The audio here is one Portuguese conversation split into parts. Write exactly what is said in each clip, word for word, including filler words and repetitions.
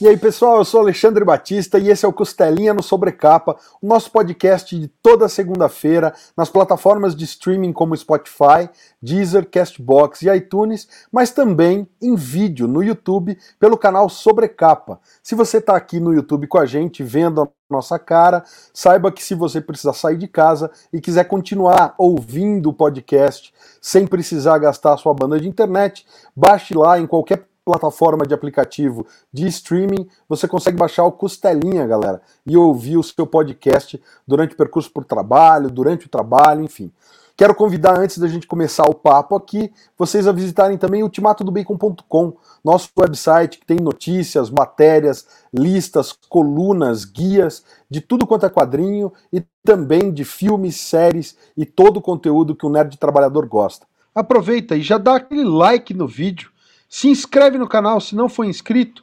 E aí pessoal, eu sou Alexandre Batista e esse é o Costelinha no Sobrecapa, o nosso podcast de toda segunda-feira nas plataformas de streaming como Spotify, Deezer, Castbox e iTunes, mas também em vídeo no YouTube pelo canal Sobrecapa. Se você está aqui no YouTube com a gente vendo a nossa cara, saiba que se você precisar sair de casa e quiser continuar ouvindo o podcast sem precisar gastar a sua banda de internet, baixe lá em qualquer plataforma de aplicativo de streaming, você consegue baixar o Costelinha, galera, e ouvir o seu podcast durante o percurso por trabalho, durante o trabalho, enfim. Quero convidar, antes da gente começar o papo aqui, vocês a visitarem também ultimato do bacon ponto com, nosso website que tem notícias, matérias, listas, colunas, guias, de tudo quanto é quadrinho e também de filmes, séries e todo o conteúdo que o nerd trabalhador gosta. Aproveita e já dá aquele like no vídeo, se inscreve no canal se não for inscrito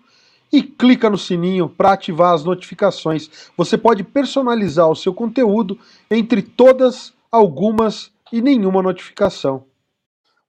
e clica no sininho para ativar as notificações. Você pode personalizar o seu conteúdo entre todas, algumas e nenhuma notificação.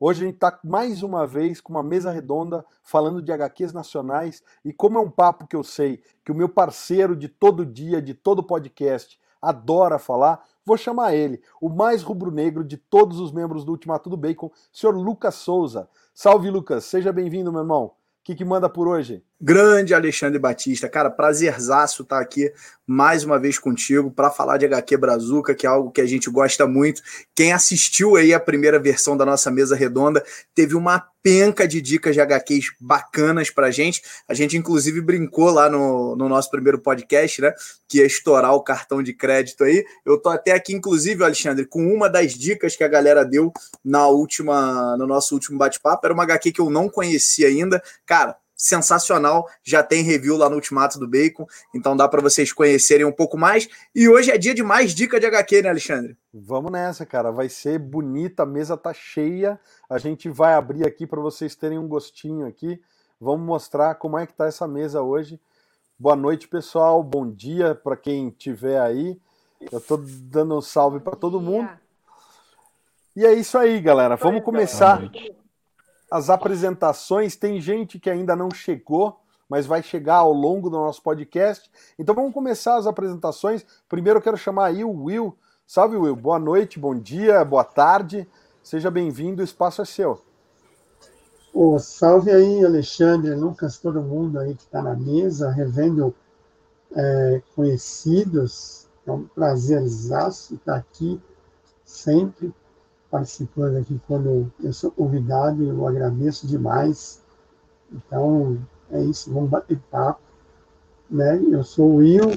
Hoje a gente está mais uma vez com uma mesa redonda falando de agá quês nacionais e como é um papo que eu sei que o meu parceiro de todo dia, de todo podcast, adora falar, vou chamar ele, o mais rubro-negro de todos os membros do Ultimato do Bacon, senhor Lucas Souza. Salve, Lucas. Seja bem-vindo, meu irmão. O que, que manda por hoje? Grande Alexandre Batista. Cara, prazerzaço estar aqui mais uma vez contigo para falar de agá quê Brazuca, que é algo que a gente gosta muito. Quem assistiu aí a primeira versão da nossa mesa redonda teve uma penca de dicas de agá quês bacanas pra gente. A gente, inclusive, brincou lá no, no nosso primeiro podcast, né? Que ia estourar o cartão de crédito aí. Eu tô até aqui, inclusive, Alexandre, com uma das dicas que a galera deu na última, no nosso último bate-papo. Era uma agá quê que eu não conhecia ainda. Cara, sensacional, já tem review lá no Ultimato do Bacon, então dá para vocês conhecerem um pouco mais, e hoje é dia de mais dica de agá quê, né, Alexandre? Vamos nessa, cara, vai ser bonita, a mesa tá cheia, a gente vai abrir aqui para vocês terem um gostinho aqui, vamos mostrar como é que tá essa mesa hoje. Boa noite, pessoal, bom dia para quem tiver aí, eu tô dando um salve para todo mundo, e é isso aí, galera, vamos começar as apresentações. Tem gente que ainda não chegou, mas vai chegar ao longo do nosso podcast. Então vamos começar as apresentações. Primeiro eu quero chamar aí o Will. Salve, Will. Boa noite, bom dia, boa tarde. Seja bem-vindo, o espaço é seu. Oh, salve aí, Alexandre, Lucas, todo mundo aí que está na mesa, revendo é, conhecidos. É um prazerzaço estar aqui sempre, participando aqui quando eu sou convidado, e eu agradeço demais. Então, é isso, vamos bater papo, né? Eu sou o Will,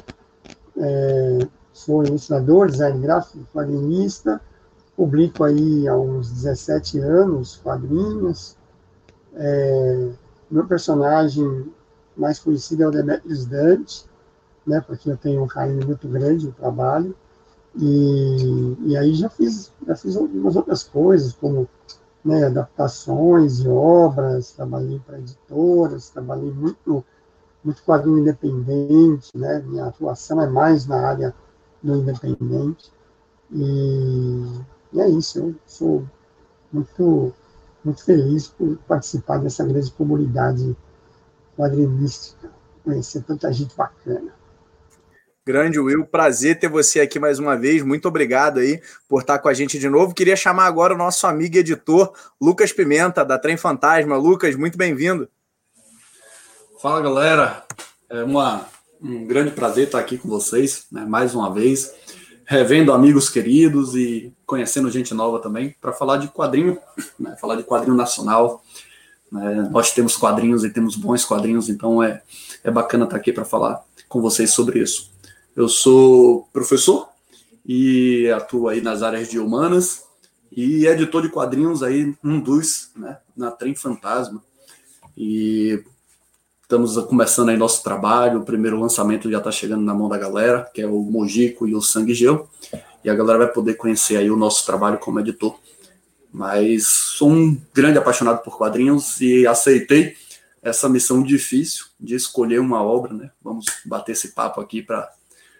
é, sou ilustrador, design gráfico, quadrinista, publico aí há uns dezessete anos quadrinhos. É, meu personagem mais conhecido é o Demetrius Dante, né? Porque eu tenho um carinho muito grande no trabalho. E, e aí já fiz, já fiz algumas outras coisas, como, né, adaptações de obras, trabalhei para editoras, trabalhei muito, muito quadrinho independente, né? Minha atuação é mais na área do independente. E, e é isso, eu sou muito, muito feliz por participar dessa grande comunidade quadrinística, conhecer tanta gente bacana. Grande Will, prazer ter você aqui mais uma vez, muito obrigado aí por estar com a gente de novo. Queria chamar agora o nosso amigo e editor, Lucas Pimenta, da Trem Fantasma. Lucas, muito bem-vindo. Fala, galera, é uma, um grande prazer estar aqui com vocês, né, mais uma vez, revendo amigos queridos e conhecendo gente nova também, para falar de quadrinho, né, falar de quadrinho nacional. Né, nós temos quadrinhos e temos bons quadrinhos, então é, é bacana estar aqui para falar com vocês sobre isso. Eu sou professor e atuo aí nas áreas de humanas e editor de quadrinhos aí, um dos, né, na Trem Fantasma. E estamos começando aí nosso trabalho, o primeiro lançamento já está chegando na mão da galera, que é o Mojico e o Sangue Gel, e a galera vai poder conhecer aí o nosso trabalho como editor. Mas sou um grande apaixonado por quadrinhos e aceitei essa missão difícil de escolher uma obra, né? Vamos bater esse papo aqui para...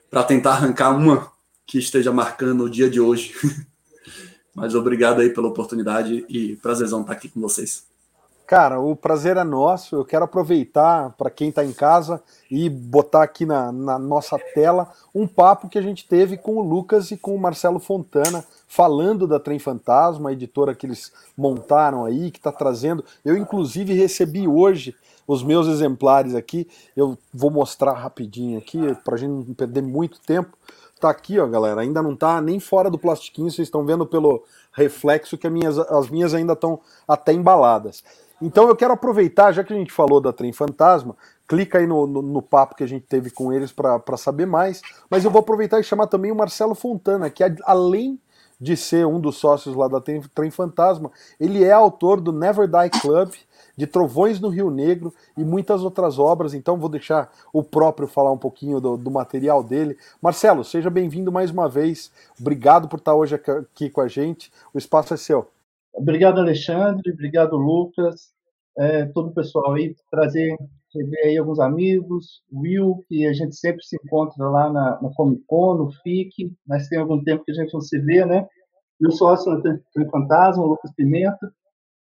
para tentar arrancar uma que esteja marcando o dia de hoje. Mas obrigado aí pela oportunidade e prazerzão estar aqui com vocês. Cara, o prazer é nosso. Eu quero aproveitar para quem está em casa e botar aqui na, na nossa tela um papo que a gente teve com o Lucas e com o Marcelo Fontana, falando da Trem Fantasma, a editora que eles montaram aí, que está trazendo. Eu, inclusive, recebi hoje os meus exemplares aqui. Eu vou mostrar rapidinho aqui, para a gente não perder muito tempo. Tá aqui, ó, galera. Ainda não tá nem fora do plastiquinho. Vocês estão vendo pelo reflexo que as minhas, as minhas ainda estão até embaladas. Então eu quero aproveitar, já que a gente falou da Trem Fantasma, clica aí no, no, no papo que a gente teve com eles para saber mais, mas eu vou aproveitar e chamar também o Marcelo Fontana, que além de ser um dos sócios lá da Trem Fantasma, ele é autor do Never Die Club, de Trovões no Rio Negro e muitas outras obras, então vou deixar o próprio falar um pouquinho do, do material dele. Marcelo, seja bem-vindo mais uma vez, obrigado por estar hoje aqui com a gente, o espaço é seu. Obrigado, Alexandre, obrigado, Lucas, é, todo o pessoal aí, trazer, rever aí alguns amigos, Will, que a gente sempre se encontra lá na, na Comic Con, no F I C, mas tem algum tempo que a gente não se vê, né? Meu sócio no Trem Fantasma, Lucas Pimenta.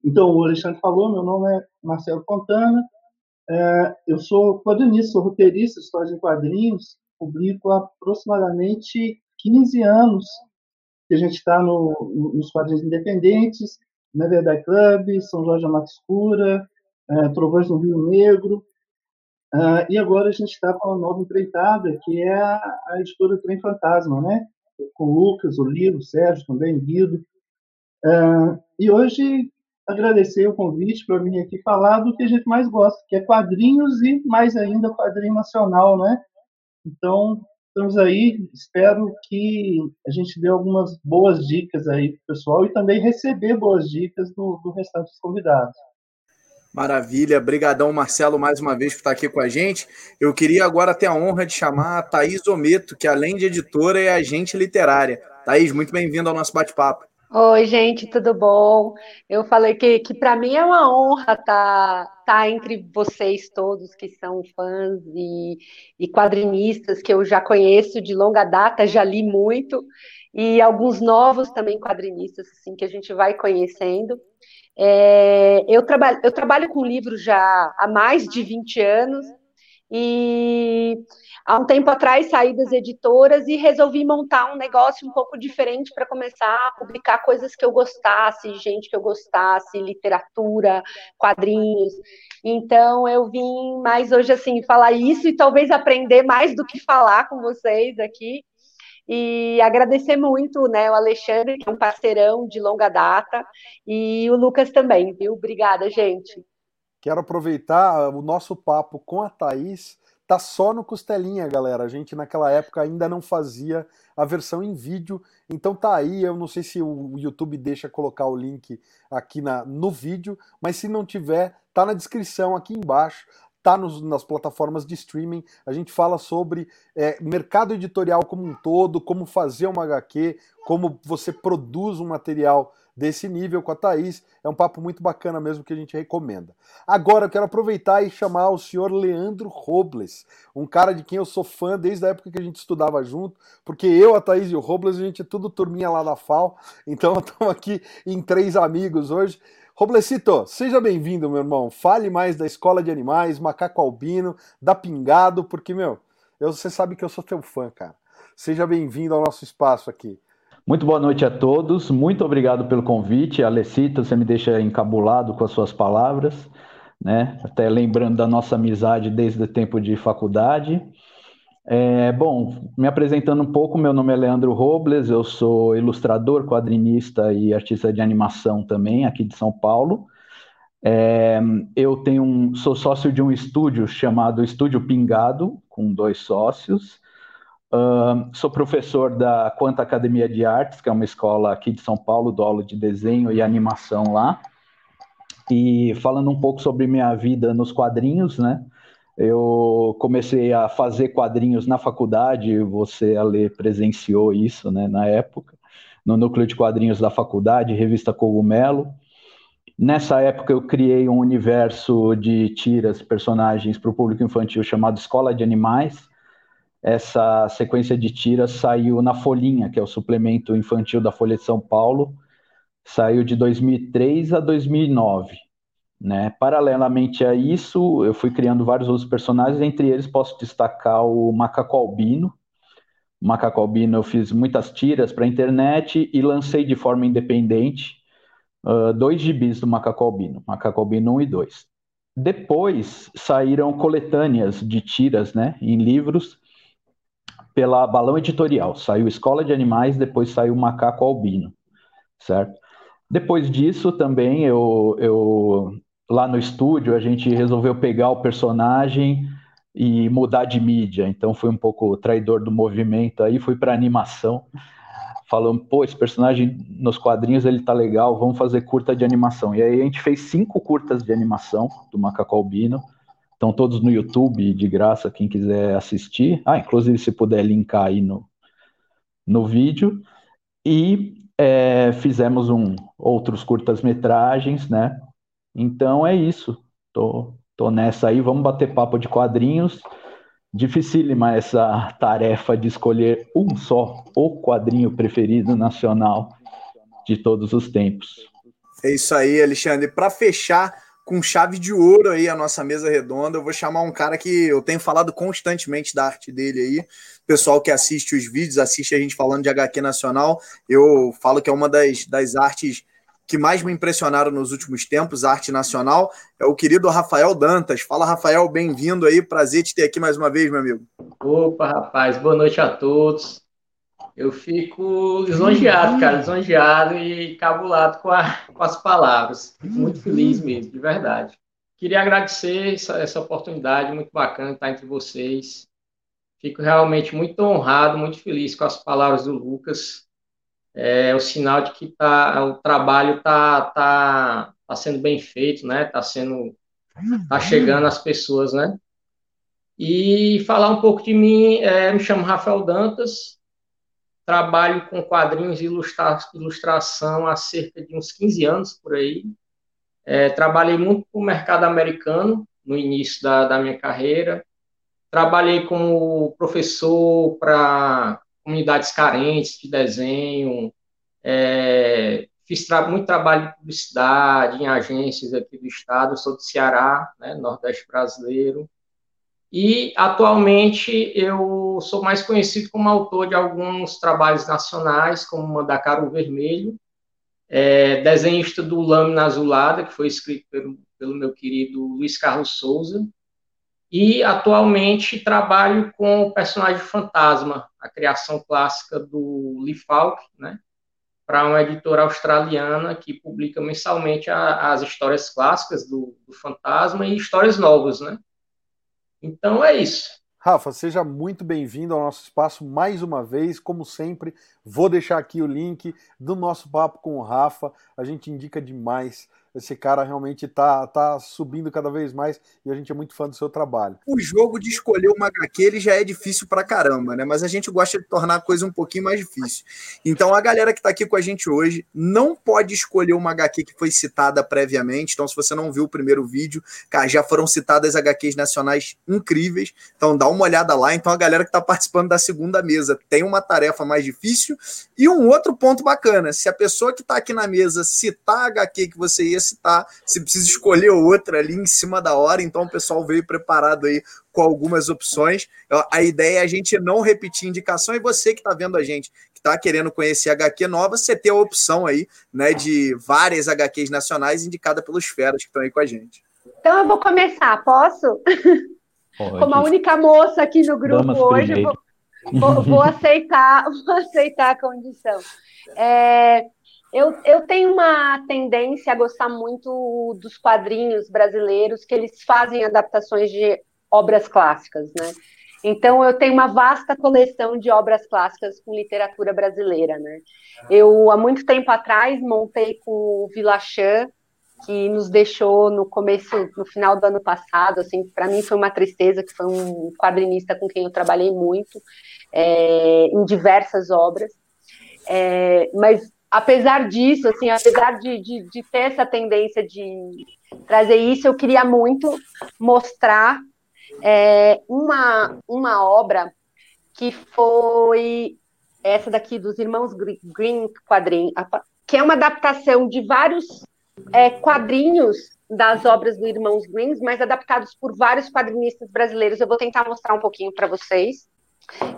Então, o Alexandre falou, meu nome é Marcelo Fontana, é, eu sou quadrinista, sou roteirista, história de quadrinhos, publico há aproximadamente quinze anos, que a gente está no, nos quadrinhos independentes, Never Die Club, São Jorge da Mata Escura, é, Trovões no Rio Negro, é, e agora a gente está com uma nova empreitada, que é a, a editora Trem Fantasma, né? Com o Lucas, o Liro, o Sérgio também, o Guido. É, e hoje agradecer o convite para vir aqui falar do que a gente mais gosta, que é quadrinhos e, mais ainda, quadrinho nacional, né? Então, estamos aí, espero que a gente dê algumas boas dicas aí pro pessoal e também receber boas dicas do, do restante dos convidados. Maravilha, brigadão, Marcelo, mais uma vez por estar aqui com a gente. Eu queria agora ter a honra de chamar a Thaís Ometo, que além de editora é agente literária. Thaís, muito bem-vindo ao nosso bate-papo. Oi, gente, tudo bom? Eu falei que, que para mim é uma honra estar tá, tá entre vocês todos que são fãs e, e quadrinistas que eu já conheço de longa data, já li muito, e alguns novos também quadrinistas assim, que a gente vai conhecendo. É, eu, traba- eu trabalho com livro já há mais de vinte anos, e há um tempo atrás saí das editoras e resolvi montar um negócio um pouco diferente para começar a publicar coisas que eu gostasse, gente que eu gostasse, literatura, quadrinhos. Então eu vim mais hoje assim falar isso e talvez aprender mais do que falar com vocês aqui. E agradecer muito, né, o Alexandre, que é um parceirão de longa data, e o Lucas também, viu? Obrigada, gente. Quero aproveitar o nosso papo com a Thaís, tá só no Costelinha, galera, a gente naquela época ainda não fazia a versão em vídeo, então tá aí, eu não sei se o YouTube deixa colocar o link aqui na, no vídeo, mas se não tiver, tá na descrição aqui embaixo, tá nos, nas plataformas de streaming, a gente fala sobre é, mercado editorial como um todo, como fazer uma agá quê, como você produz um material desse nível com a Thaís, é um papo muito bacana mesmo que a gente recomenda. Agora eu quero aproveitar e chamar o senhor Leandro Robles, um cara de quem eu sou fã desde a época que a gente estudava junto, porque eu, a Thaís e o Robles, a gente é tudo turminha lá da F A U, então estamos aqui em três amigos hoje. Roblesito, seja bem-vindo, meu irmão, fale mais da Escola de Animais, Macaco Albino, da Pingado, porque, meu, eu, você sabe que eu sou teu fã, cara. Seja bem-vindo ao nosso espaço aqui. Muito boa noite a todos, muito obrigado pelo convite, Alecita, você me deixa encabulado com as suas palavras, né? Até lembrando da nossa amizade desde o tempo de faculdade. É, bom, me apresentando um pouco, meu nome é Leandro Robles, eu sou ilustrador, quadrinista e artista de animação também, aqui de São Paulo. É, eu tenho um, sou sócio de um estúdio chamado Estúdio Pingado, com dois sócios. Uh, sou professor da Quanta Academia de Artes, que é uma escola aqui de São Paulo, dou aula de desenho e animação lá. E falando um pouco sobre minha vida nos quadrinhos, né? Eu comecei a fazer quadrinhos na faculdade, você, Ale, presenciou isso, né? Na época, no Núcleo de Quadrinhos da Faculdade, Revista Cogumelo. Nessa época eu criei um universo de tiras, personagens para o público infantil chamado Escola de Animais. Essa sequência de tiras saiu na Folhinha, que é o suplemento infantil da Folha de São Paulo, saiu de dois mil e três a dois mil e nove. Né? Paralelamente a isso, eu fui criando vários outros personagens, entre eles posso destacar o Macaco Albino. O Macaco Albino eu fiz muitas tiras para a internet e lancei de forma independente uh, dois gibis do Macaco Albino, Macaco Albino um e dois. Depois saíram coletâneas de tiras, né, em livros pela Balão Editorial. Saiu Escola de Animais, depois saiu Macaco Albino, certo? Depois disso também, eu, eu lá no estúdio, a gente resolveu pegar o personagem e mudar de mídia. Então, fui um pouco traidor do movimento aí, fui para animação, falando, pô, esse personagem nos quadrinhos, ele tá legal, vamos fazer curta de animação. E aí a gente fez cinco curtas de animação do Macaco Albino. Estão todos no YouTube, de graça, quem quiser assistir. Ah, inclusive, se puder linkar aí no, no vídeo. E é, fizemos um, outros curtas-metragens, né? Então, é isso. Tô, tô nessa aí, vamos bater papo de quadrinhos. Dificílima essa tarefa de escolher um só, o quadrinho preferido nacional de todos os tempos. É isso aí, Alexandre. Para fechar com chave de ouro aí a nossa mesa redonda, eu vou chamar um cara que eu tenho falado constantemente da arte dele aí, pessoal que assiste os vídeos, assiste a gente falando de agá quê nacional, eu falo que é uma das, das artes que mais me impressionaram nos últimos tempos, arte nacional, é o querido Rafael Dantas. Fala, Rafael, bem-vindo aí, prazer te ter aqui mais uma vez, meu amigo. Opa, rapaz, boa noite a todos. Eu fico lisonjeado, cara, lisonjeado e cabulado com, a, com as palavras. Fico muito feliz mesmo, de verdade. Queria agradecer essa, essa oportunidade, muito bacana estar entre vocês. Fico realmente muito honrado, muito feliz com as palavras do Lucas. É o sinal de que tá, o trabalho está tá, tá sendo bem feito, né? Tá sendo, tá chegando às pessoas, né? E falar um pouco de mim, é, me chamo Rafael Dantas. Trabalho com quadrinhos e ilustra- ilustração há cerca de uns quinze anos, por aí. É, trabalhei muito com o mercado americano, no início da, da minha carreira. Trabalhei como professor para comunidades carentes de desenho. É, fiz tra- muito trabalho de publicidade em agências aqui do estado. Eu sou do Ceará, né, Nordeste brasileiro. E, atualmente, eu sou mais conhecido como autor de alguns trabalhos nacionais, como Mandacaru Vermelho, é, desenhista do Lâmina Azulada, que foi escrito pelo, pelo meu querido Luiz Carlos Souza, e, atualmente, trabalho com o personagem Fantasma, a criação clássica do Lee Falk, né, para uma editora australiana que publica mensalmente a, as histórias clássicas do, do Fantasma e histórias novas, né? Então é isso. Rafa, seja muito bem-vindo ao nosso espaço mais uma vez, como sempre. Vou deixar aqui o link do nosso papo com o Rafa. A gente indica demais. Esse cara realmente tá, tá subindo cada vez mais e a gente é muito fã do seu trabalho. O jogo de escolher uma agá quê, ele já é difícil pra caramba, né? Mas a gente gosta de tornar a coisa um pouquinho mais difícil. Então, a galera que tá aqui com a gente hoje não pode escolher uma agá quê que foi citada previamente. Então, se você não viu o primeiro vídeo, cara, já foram citadas agá quês nacionais incríveis. Então, dá uma olhada lá. Então, a galera que tá participando da segunda mesa tem uma tarefa mais difícil. E um outro ponto bacana, se a pessoa que tá aqui na mesa citar a agá quê que você ia citar, você precisa escolher outra ali em cima da hora, então o pessoal veio preparado aí com algumas opções. A ideia é a gente não repetir indicação, e você que está vendo a gente, que está querendo conhecer agá quê nova, você tem a opção aí, né, de várias agá quês nacionais indicadas pelos feras que estão aí com a gente. Então eu vou começar, posso? Pode. Como a única moça aqui no grupo, Damas hoje, vou, vou, vou, aceitar, vou aceitar a condição. É... Eu, eu tenho uma tendência a gostar muito dos quadrinhos brasileiros, que eles fazem adaptações de obras clássicas, né? Então, eu tenho uma vasta coleção de obras clássicas com literatura brasileira, né? Eu, há muito tempo atrás, montei com o Vilachan, que nos deixou no começo, no final do ano passado, assim, para mim foi uma tristeza, que foi um quadrinista com quem eu trabalhei muito, é, em diversas obras, é, mas... Apesar disso, assim, apesar de, de, de ter essa tendência de trazer isso, eu queria muito mostrar é, uma, uma obra que foi essa daqui dos Irmãos Grimm, quadrinho, que é uma adaptação de vários é, quadrinhos das obras do Irmãos Grimm, mas adaptados por vários quadrinistas brasileiros. Eu vou tentar mostrar um pouquinho para vocês,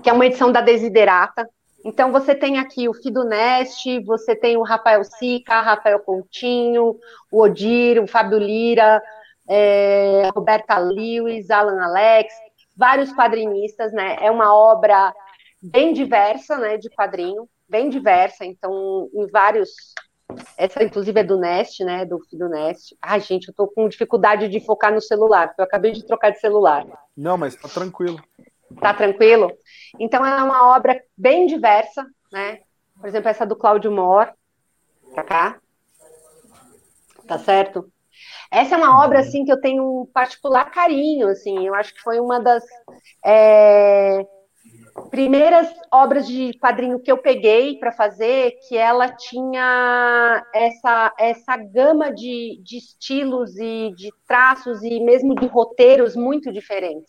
que é uma edição da Desiderata. Então, você tem aqui o Fido Nest, você tem o Rafael Sica, Rafael Coutinho, o Odir, o Fábio Lira, é, Roberta Lewis, Alan Alex, vários quadrinistas, né? É uma obra bem diversa, né, de quadrinho, bem diversa, então, em vários... Essa, inclusive, é do Nest, né, do Fido Nest. Ai, gente, eu tô com dificuldade de focar no celular, porque eu acabei de trocar de celular. Não, mas tá tranquilo. Tá tranquilo? Então, é uma obra bem diversa, né? Por exemplo, essa do Cláudio Mor, pra cá. Tá certo? Essa é uma obra, assim, que eu tenho um particular carinho, assim. Eu acho que foi uma das é, primeiras obras de quadrinho que eu peguei para fazer, que ela tinha essa, essa gama de, de estilos e de traços e mesmo de roteiros muito diferentes.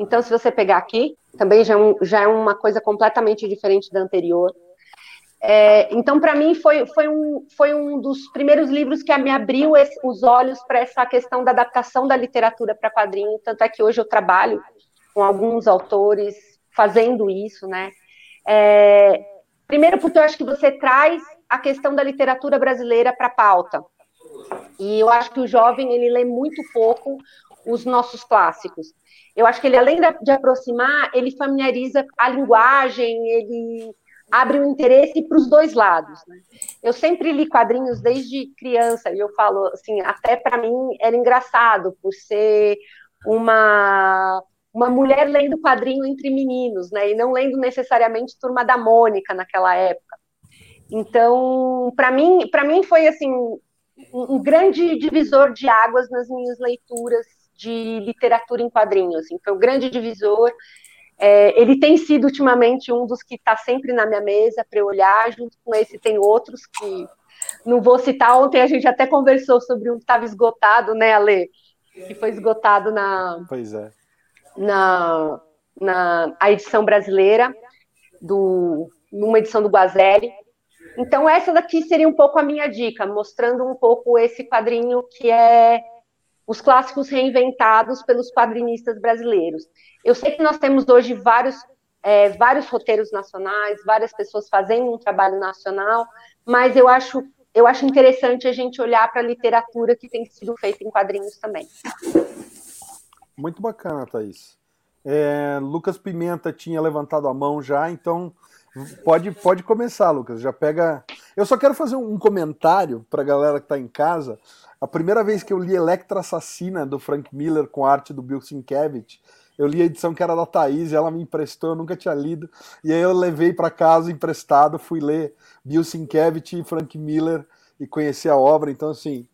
Então, se você pegar aqui, também já, já é uma coisa completamente diferente da anterior. É, então, para mim, foi, foi, um, foi um dos primeiros livros que me abriu esse, os olhos para essa questão da adaptação da literatura para quadrinho, tanto é que hoje eu trabalho com alguns autores fazendo isso, né? É, primeiro, porque eu acho que você traz a questão da literatura brasileira para a pauta. E eu acho que o jovem, ele lê muito pouco os nossos clássicos. Eu acho que ele, além de aproximar, ele familiariza a linguagem, ele abre um interesse para os dois lados, né? Eu sempre li quadrinhos desde criança, e eu falo assim, até para mim era engraçado, por ser uma, uma mulher lendo quadrinho entre meninos, né? E não lendo necessariamente Turma da Mônica naquela época. Então, para mim, para mim foi assim, um grande divisor de águas nas minhas leituras de literatura em quadrinhos, assim, foi um grande divisor. É, ele tem sido, ultimamente, um dos que está sempre na minha mesa para eu olhar, junto com esse tem outros que não vou citar. Ontem a gente até conversou sobre um que estava esgotado, né, Ale? Que foi esgotado na, pois é. na, na a edição brasileira, do, numa edição do Guazelli. Então, essa daqui seria um pouco a minha dica, mostrando um pouco esse quadrinho que é os clássicos reinventados pelos quadrinistas brasileiros. Eu sei que nós temos hoje vários, é, vários roteiros nacionais, várias pessoas fazendo um trabalho nacional, mas eu acho, eu acho interessante a gente olhar para a literatura que tem sido feita em quadrinhos também. Muito bacana, Thaís. É, Lucas Pimenta tinha levantado a mão já, então... Pode, pode começar, Lucas, já pega... Eu só quero fazer um comentário para a galera que está em casa. A primeira vez que eu li Electra Assassina, do Frank Miller, com a arte do Bill Sinkiewicz, eu li a edição que era da Thaís, ela me emprestou, eu nunca tinha lido, e aí eu levei para casa emprestado, fui ler Bill Sinkiewicz e Frank Miller e conheci a obra, então assim...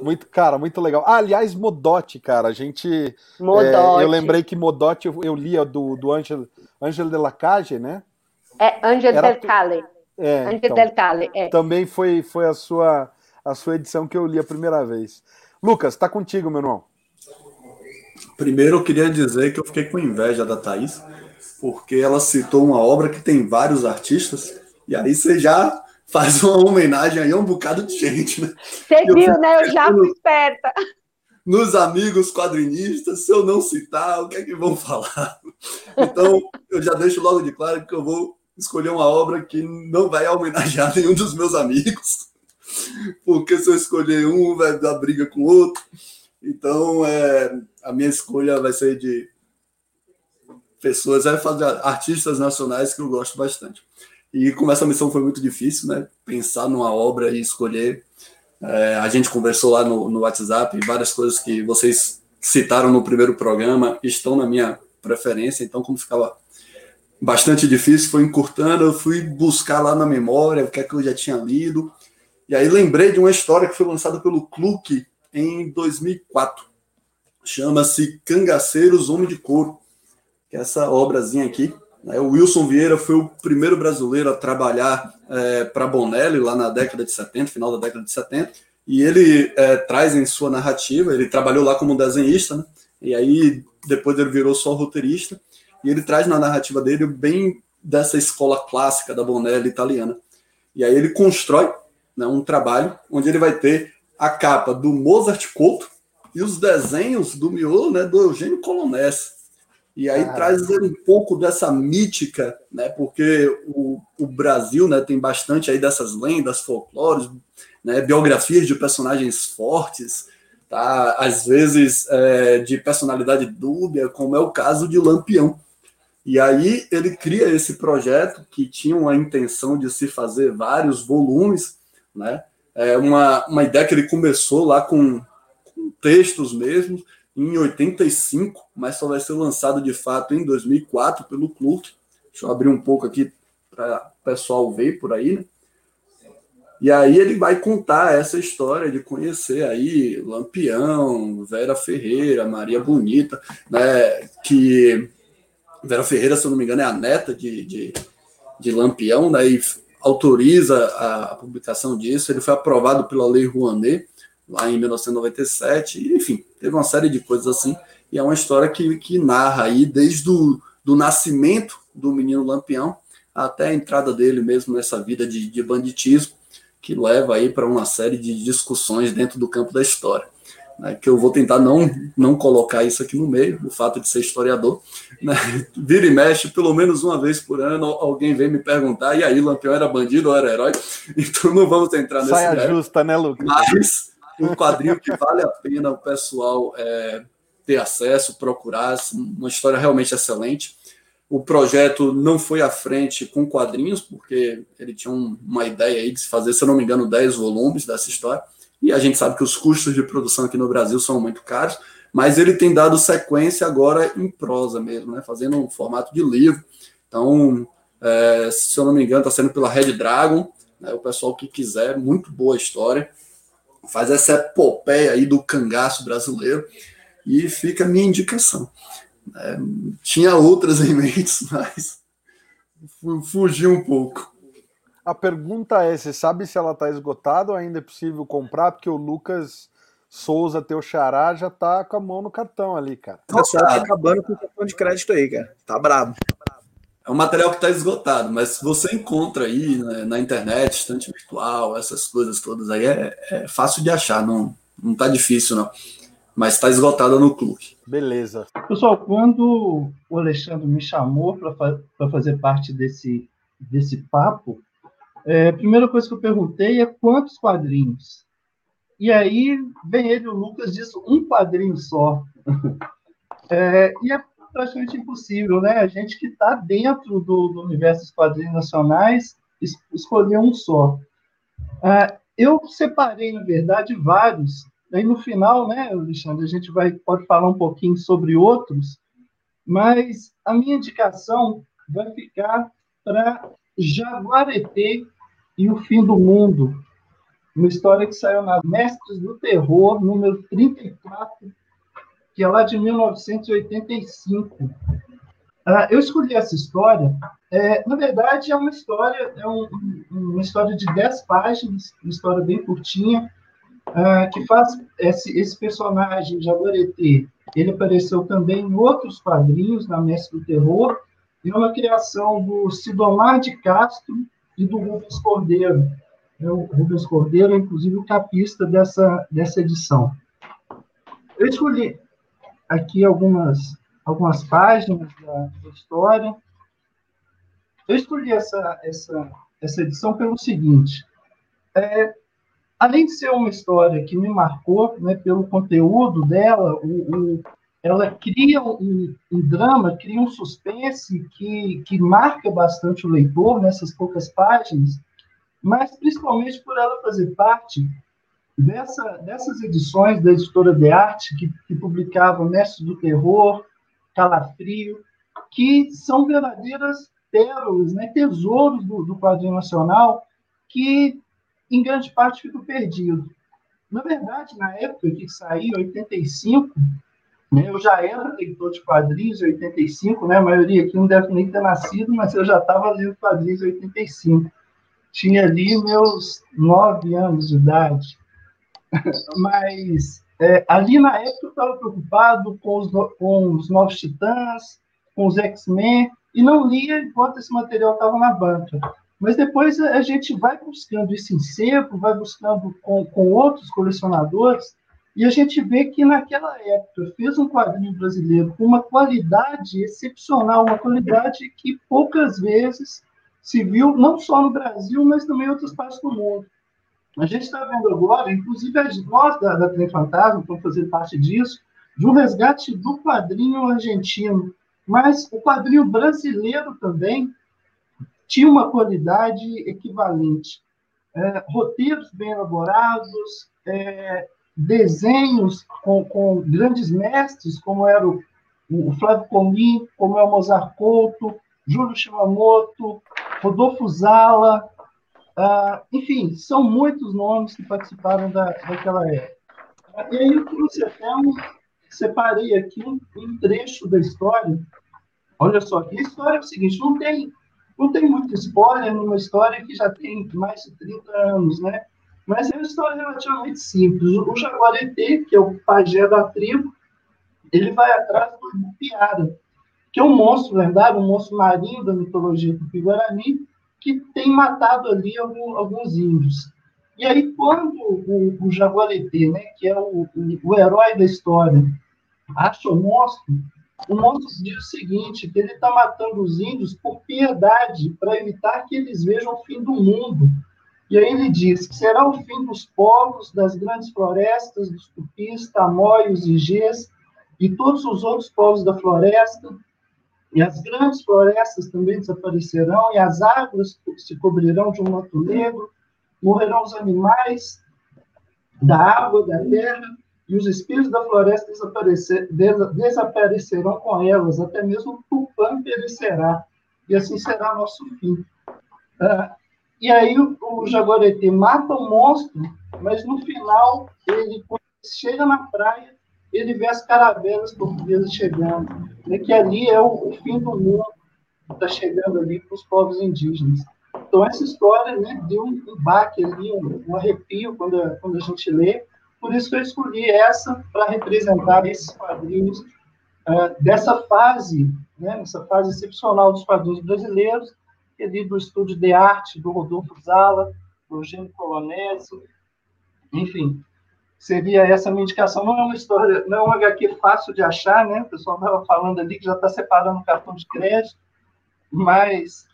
Muito, cara, muito legal. Ah, aliás, Modotti, cara, a gente... Modotti. É, eu lembrei que Modotti, eu, eu li a do, do Angel, Angel de la Cage, né? É, Angel Era... Del Calle. É, Angel então, Del Calle, é. Também foi, foi a, sua, a sua edição que eu li a primeira vez. Lucas, tá contigo, meu irmão. Primeiro eu queria dizer que eu fiquei com inveja da Thaís, porque ela citou uma obra que tem vários artistas, e aí você já faz uma homenagem aí a um bocado de gente, né? Você viu, eu, né? Eu já fui esperta. Nos amigos quadrinistas, se eu não citar, o que é que vão falar? Então, eu já deixo logo de claro que eu vou escolher uma obra que não vai homenagear nenhum dos meus amigos, porque se eu escolher um, vai dar briga com o outro. Então, é, a minha escolha vai ser de pessoas, é, artistas nacionais que eu gosto bastante. E como essa missão foi muito difícil, né, pensar numa obra e escolher, é, a gente conversou lá no, no WhatsApp, e várias coisas que vocês citaram no primeiro programa estão na minha preferência, então como ficava bastante difícil, foi encurtando, eu fui buscar lá na memória o que é que eu já tinha lido, e aí lembrei de uma história que foi lançada pelo Kluck em dois mil e quatro, chama-se Cangaceiros Homem de Couro, que é essa obrazinha aqui, né? O Wilson Vieira foi o primeiro brasileiro a trabalhar é, para Bonelli lá na década de setenta, final da década de setenta, e ele é, traz em sua narrativa, ele trabalhou lá como desenhista, né? E aí, depois ele virou só roteirista, e ele traz na narrativa dele bem dessa escola clássica da Bonelli italiana. E aí ele constrói, né, um trabalho onde ele vai ter a capa do Mozart Couto e os desenhos do miolo, né, do Eugênio Colonés. E aí ah, traz um pouco dessa mítica, né, porque o, o Brasil, né, tem bastante aí dessas lendas, folclores, né, biografias de personagens fortes, tá, às vezes é, de personalidade dúbia, como é o caso de Lampião. E aí ele cria esse projeto que tinha a intenção de se fazer vários volumes, né, é uma, uma ideia que ele começou lá com, com textos mesmo, em oitenta e cinco, mas só vai ser lançado de fato em dois mil e quatro pelo clube. Deixa eu abrir um pouco aqui para o pessoal ver por aí, né? E aí ele vai contar essa história de conhecer aí Lampião, Vera Ferreira, Maria Bonita, né? Que Vera Ferreira, se eu não me engano, é a neta de, de, de Lampião, né? E autoriza a, a publicação disso. Ele foi aprovado pela Lei Rouanet, lá em mil novecentos e noventa e sete, enfim, teve uma série de coisas assim, e é uma história que, que narra aí desde do, do nascimento do menino Lampião até a entrada dele mesmo nessa vida de, de banditismo, que leva aí para uma série de discussões dentro do campo da história, né, que eu vou tentar não, não colocar isso aqui no meio, o fato de ser historiador, né, vira e mexe, pelo menos uma vez por ano, alguém vem me perguntar, e aí, Lampião era bandido ou era herói? Então não vamos entrar nesse... Saia lugar, justa, né, Lucas? Mas um quadrinho que vale a pena o pessoal é, ter acesso, procurar, uma história realmente excelente. O projeto não foi à frente com quadrinhos, porque ele tinha um, uma ideia aí de se fazer, se eu não me engano, dez volumes dessa história, e a gente sabe que os custos de produção aqui no Brasil são muito caros, mas ele tem dado sequência agora em prosa mesmo, né, fazendo um formato de livro. Então, é, se eu não me engano, está sendo pela Red Dragon, né, o pessoal que quiser, muito boa história, faz essa epopeia aí do cangaço brasileiro, e fica a minha indicação. É, tinha outras em mente, mas fugi um pouco. A pergunta é, você sabe se ela está esgotada ou ainda é possível comprar? Porque o Lucas Souza, teu xará, já tá com a mão no cartão ali, cara. Nossa, tá acabando com o cartão de crédito aí, cara. Tá brabo. É um material que está esgotado, mas você encontra aí, né, na internet, estante virtual, essas coisas todas aí, é, é fácil de achar, não, não tá difícil, não. Mas está esgotada no clube. Beleza. Pessoal, quando o Alexandre me chamou para fa- fazer parte desse, desse papo, é, a primeira coisa que eu perguntei é quantos quadrinhos? E aí vem ele, o Lucas, diz um quadrinho só. é, e é praticamente impossível, né? A gente que está dentro do, do universo dos quadrinhos nacionais es, escolher um só. Ah, eu separei, na verdade, vários. Aí no final, né, Alexandre, a gente vai, pode falar um pouquinho sobre outros, mas a minha indicação vai ficar para Jaguarete e o Fim do Mundo, uma história que saiu na Mestres do Terror, número trinta e quatro, que é lá de mil novecentos e oitenta e cinco. Ah, eu escolhi essa história, é, na verdade é uma história, é um, uma história de dez páginas, uma história bem curtinha, ah, que faz esse, esse personagem, Jaguarete, ele apareceu também em outros quadrinhos, na Mestre do Terror, e é uma criação do Cidomar de Castro e do Rubens Cordeiro. O Rubens Cordeiro é, inclusive, o capista dessa, dessa edição. Eu escolhi aqui algumas, algumas páginas da, da história. Eu escolhi essa, essa, essa edição pelo seguinte. É, além de ser uma história que me marcou, né, pelo conteúdo dela, o, o, ela cria um, um drama, cria um suspense que, que marca bastante o leitor nessas poucas páginas, mas principalmente por ela fazer parte Dessa, dessas edições da Editora de Arte, que, que publicava Mestres do Terror, Calafrio, que são verdadeiras pérolas, né, tesouros do, do quadrinho nacional, que em grande parte ficam perdidos. Na verdade, na época que saiu, em oitenta e cinco, né, eu já era leitor de quadrinhos em oitenta e cinco, né, a maioria aqui não deve nem ter nascido, mas eu já estava lendo quadrinhos em oitenta e cinco. Tinha ali meus nove anos de idade. Mas é, ali na época eu estava preocupado com os, com os Novos Titãs, com os X-Men, e não lia enquanto esse material estava na banca. Mas depois a gente vai buscando isso em sebo, vai buscando com, com outros colecionadores, e a gente vê que naquela época fez um quadrinho brasileiro com uma qualidade excepcional, uma qualidade que poucas vezes se viu, não só no Brasil, mas também em outras partes do mundo. A gente está vendo agora, inclusive nós da, da Trem Fantasma, para fazer parte disso, de um resgate do quadrinho argentino. Mas o quadrinho brasileiro também tinha uma qualidade equivalente. É, roteiros bem elaborados, é, desenhos com, com grandes mestres, como era o, o Flávio Comin, como é o Mozart Couto, Júlio Shimamoto, Rodolfo Zala, ah, enfim, são muitos nomes que participaram da, daquela época. E aí eu trouxe até um, separei aqui um, um trecho da história. Olha só, a história é o seguinte, não tem, não tem muito spoiler numa história que já tem mais de trinta anos, né? Mas é uma história relativamente simples. O Jaguarete, que é o pajé da tribo, ele vai atrás do Piara, que é um monstro lendário, um monstro marinho da mitologia tupi-guarani, que tem matado ali algum, alguns índios. E aí, quando o, o Jaguarete, né, que é o, o, o herói da história, acha o monstro, o monstro diz o seguinte, que ele está matando os índios por piedade, para evitar que eles vejam o fim do mundo. E aí ele diz que será o fim dos povos, das grandes florestas, dos tupis, tamóios, igês, e todos os outros povos da floresta, e as grandes florestas também desaparecerão, e as árvores se cobrirão de um manto negro, morrerão os animais da água, da terra, e os espíritos da floresta desaparecer, desaparecerão com elas, até mesmo o Tupã perecerá, e assim será nosso fim. Ah, e aí o, o Jaguarete mata o monstro, mas no final, ele quando chega na praia, ele vê as caravelas portuguesas chegando, né, que ali é o, o fim do mundo que está chegando ali para os povos indígenas. Então, essa história, né, deu um, um baque ali, um, um arrepio quando a, quando a gente lê, por isso que eu escolhi essa para representar esses quadrinhos uh, dessa fase, né, essa fase excepcional dos quadrinhos brasileiros, ali do estúdio de arte do Rodolfo Zala, do Eugênio Colonese, enfim. Seria essa a minha indicação. Não é uma história, não é uma agá quê fácil de achar, né? O pessoal estava falando ali que já está separando o cartão de crédito, mas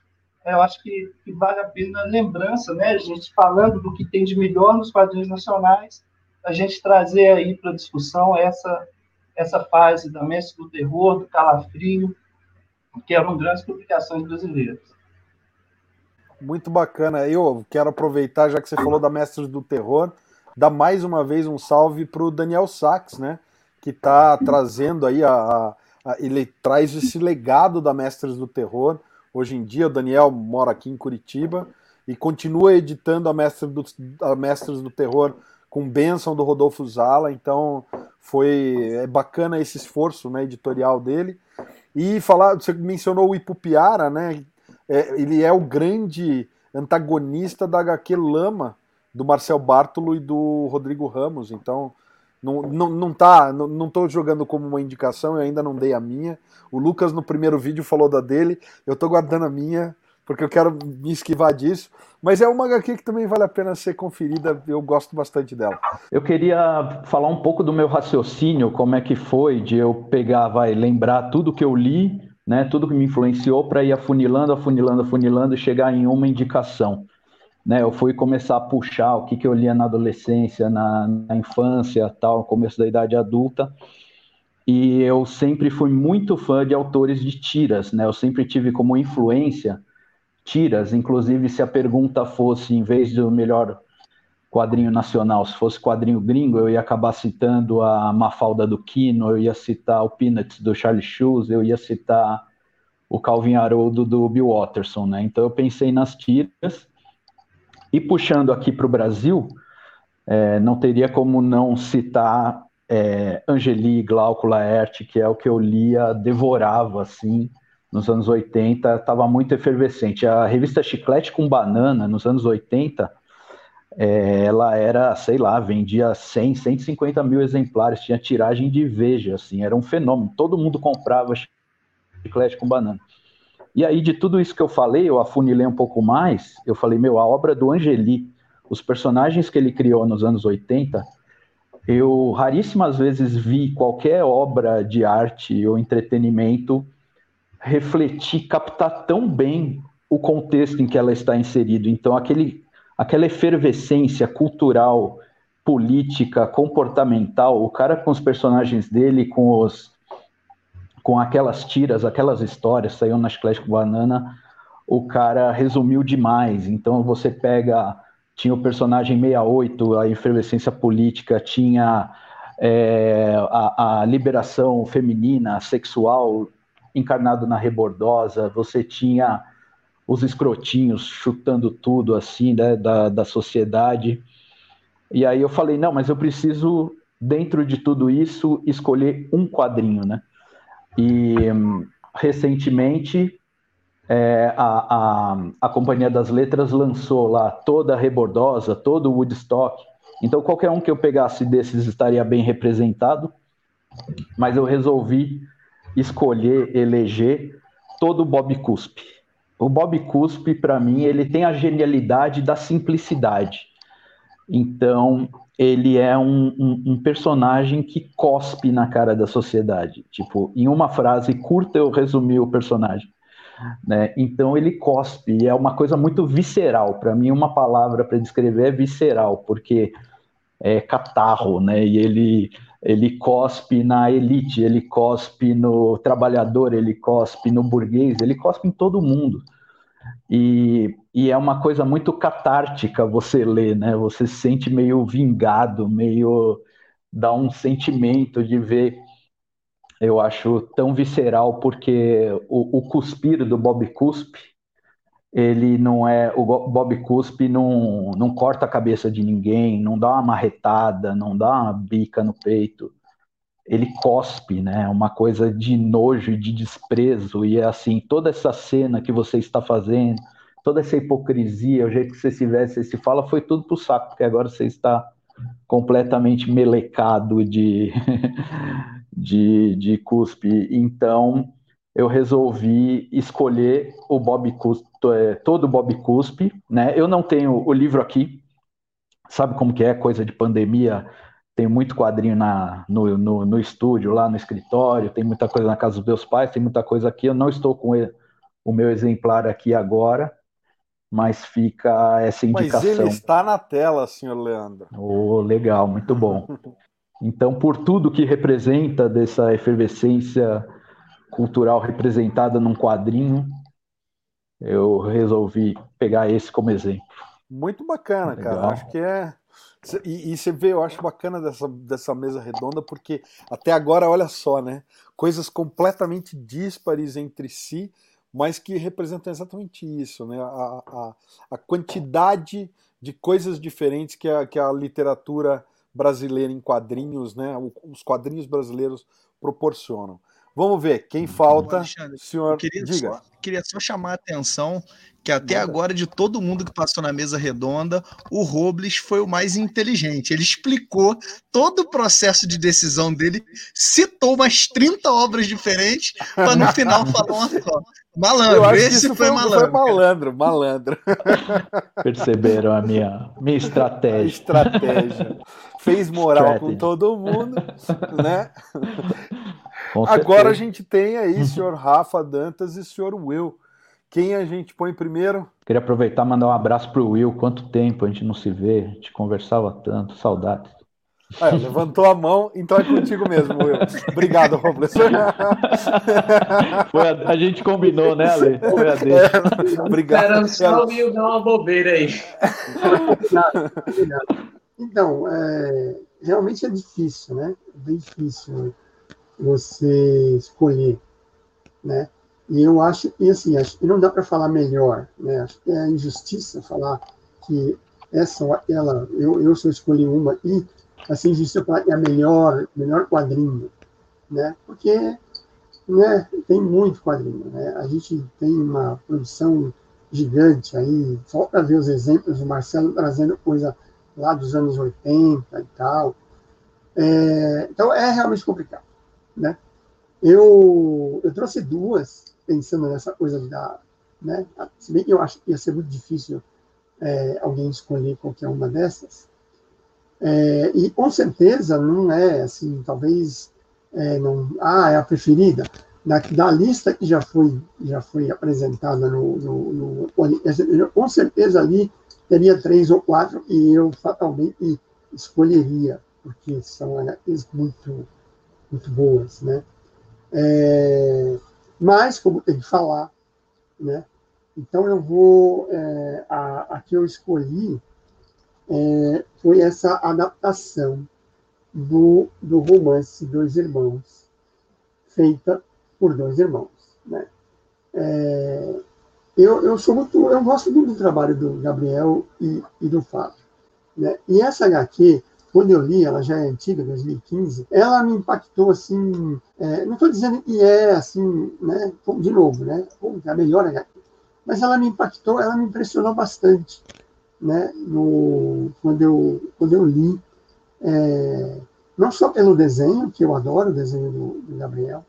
eu acho que, que vale a pena a lembrança, né? A gente falando do que tem de melhor nos quadrinhos nacionais, a gente trazer aí para discussão essa, essa fase da Mestres do Terror, do Calafrio, que eram grandes publicações brasileiras. Muito bacana. Eu quero aproveitar, já que você falou da Mestres do Terror, dá mais uma vez um salve para o Daniel Sachs, né? Que está trazendo aí, a, a, a, ele traz esse legado da Mestres do Terror. Hoje em dia, o Daniel mora aqui em Curitiba e continua editando a, Mestre do, a Mestres do Terror com bênção do Rodolfo Zala. Então, foi é bacana esse esforço, né, editorial dele. E falar, você mencionou o Ipupiara, né? É, ele é o grande antagonista da agá quê Lama, do Marcel Bartolo e do Rodrigo Ramos, então não, não, não tá, não, não tô jogando como uma indicação, eu ainda não dei a minha. O Lucas no primeiro vídeo falou da dele, eu tô guardando a minha, porque eu quero me esquivar disso, mas é uma agá quê que também vale a pena ser conferida, eu gosto bastante dela. Eu queria falar um pouco do meu raciocínio, como é que foi de eu pegar, vai, lembrar tudo que eu li, né, tudo que me influenciou, para ir afunilando, afunilando, afunilando e chegar em uma indicação. Né, eu fui começar a puxar o que, que eu lia na adolescência, na, na infância, tal, começo da idade adulta, e eu sempre fui muito fã de autores de tiras, né? Eu sempre tive como influência tiras, inclusive se a pergunta fosse, em vez do melhor quadrinho nacional, se fosse quadrinho gringo, eu ia acabar citando a Mafalda do Quino, eu ia citar o Peanuts do Charles Schulz, eu ia citar o Calvin Haroldo do Bill Watterson, né? Então eu pensei nas tiras. E puxando aqui para o Brasil, é, não teria como não citar é, Angeli, Glauco Laerte, que é o que eu lia, devorava, assim, nos anos oitenta, estava muito efervescente. A revista Chiclete com Banana, nos anos oitenta, é, ela era, sei lá, vendia cem, cento e cinquenta mil exemplares, tinha tiragem de veja, assim, era um fenômeno, todo mundo comprava Chiclete com Banana. E aí, de tudo isso que eu falei, eu afunilei um pouco mais, eu falei, meu, a obra do Angeli, os personagens que ele criou nos anos oitenta, eu raríssimas vezes vi qualquer obra de arte ou entretenimento refletir, captar tão bem o contexto em que ela está inserida. Então, aquele, aquela efervescência cultural, política, comportamental, o cara com os personagens dele, com os... com aquelas tiras, aquelas histórias, saiu na Chiclete com Banana, o cara resumiu demais. Então você pega, tinha o personagem sessenta e oito, a efervescência política, tinha é, a, a liberação feminina, sexual, encarnado na Rebordosa, você tinha os escrotinhos chutando tudo assim, né, da, da sociedade. E aí eu falei, não, mas eu preciso, dentro de tudo isso, escolher um quadrinho, né? E recentemente é, a, a, a Companhia das Letras lançou lá toda a Rebordosa, todo o Woodstock. Então qualquer um que eu pegasse desses estaria bem representado, mas eu resolvi escolher, eleger todo o Bob Cuspe. O Bob Cuspe, para mim, ele tem a genialidade da simplicidade. Então... ele é um, um, um personagem que cospe na cara da sociedade. Tipo, em uma frase curta eu resumi o personagem, né? Então ele cospe, é uma coisa muito visceral. Para mim, uma palavra para descrever é visceral, porque é catarro, né? E ele, ele cospe na elite, ele cospe no trabalhador, ele cospe no burguês, ele cospe em todo mundo. E, e é uma coisa muito catártica você ler, né? Você se sente meio vingado, meio... dá um sentimento de ver, eu acho tão visceral, porque o, o cuspir do Bob Cuspe, ele não é... o Bob Cuspe não, não corta a cabeça de ninguém, não dá uma marretada, não dá uma bica no peito. Ele cospe, né? Uma coisa de nojo e de desprezo, e é assim, toda essa cena que você está fazendo, toda essa hipocrisia, o jeito que você se veste, você se fala, foi tudo pro saco, porque agora você está completamente melecado de, de, de cuspe. Então, eu resolvi escolher o Bob Cuspe, todo o Bob Cuspe, né? Eu não tenho o livro aqui, sabe como que é, coisa de pandemia... Tem muito quadrinho na, no, no, no estúdio, lá no escritório, tem muita coisa na casa dos meus pais, tem muita coisa aqui. Eu não estou com ele, o meu exemplar aqui agora, mas fica essa indicação. Mas ele está na tela, senhor Leandro. Oh, legal, muito bom. Então, por tudo que representa dessa efervescência cultural representada num quadrinho, eu resolvi pegar esse como exemplo. Muito bacana, legal. Cara. Acho que é... E, e você vê, eu acho bacana dessa, dessa mesa redonda, porque até agora, olha só, né? Coisas completamente díspares entre si, mas que representam exatamente isso, né? A, a, a quantidade de coisas diferentes que a, que a literatura brasileira em quadrinhos, né? Os quadrinhos brasileiros proporcionam. Vamos ver, quem falta, Alexandre, senhor... Queria, Diga. Só, queria só chamar a atenção que até Nada. agora, de todo mundo que passou na mesa redonda, o Robles foi o mais inteligente. Ele explicou todo o processo de decisão dele, citou umas trinta obras diferentes, para no final falar uma só. Malandro, esse foi, foi malandro. Foi malandro, malandro. Perceberam a minha, minha estratégia. Estratégia. Fez moral Strategy. com todo mundo, né? Agora a gente tem aí o senhor Rafa Dantas e o senhor Will. Quem a gente põe primeiro? Queria aproveitar e mandar um abraço para o Will. Quanto tempo a gente não se vê, a gente conversava tanto, saudades. É, levantou a mão, então é contigo mesmo, Will. Obrigado, Robles. Foi a, a gente combinou, né, Ale? Foi a dele. É, obrigado. Era só o Will dar uma bobeira aí. Obrigado, obrigado. Então, é, realmente é difícil, né? É difícil você escolher, né? E eu acho, e assim, acho que não dá para falar melhor, né? Acho que é injustiça falar que essa ou aquela, eu, eu só escolhi uma, e essa injustiça é a melhor, melhor quadrinho, né? Porque, né, tem muito quadrinho, né? A gente tem uma produção gigante aí, só para ver os exemplos, o Marcelo trazendo coisa lá dos anos oitenta e tal. É, então, é realmente complicado, né? Eu, eu trouxe duas, pensando nessa coisa da... Né? Se bem que eu acho que ia ser muito difícil é, alguém escolher qualquer uma dessas. É, e com certeza não é assim, talvez... É, não, ah, é a preferida. Da, da lista que já foi, já foi apresentada no, no, no... Com certeza ali teria três ou quatro que eu fatalmente escolheria, porque são H Qs muito, muito boas, né? É, mas, como tem que falar, né? Então eu vou... É, a, a que eu escolhi é, foi essa adaptação do, do romance Dois Irmãos, feita por dois irmãos, né? É, eu, eu sou muito... Eu gosto muito do trabalho do Gabriel e, e do Fábio, né? E essa H Q... Quando eu li, ela já é antiga, dois mil e quinze, ela me impactou, assim... É, não estou dizendo que é, assim, né? De novo, né? A melhor H Q. Mas ela me impactou, ela me impressionou bastante, né? No, quando, eu, quando eu li. É, não só pelo desenho, que eu adoro o desenho do, do Gabriel,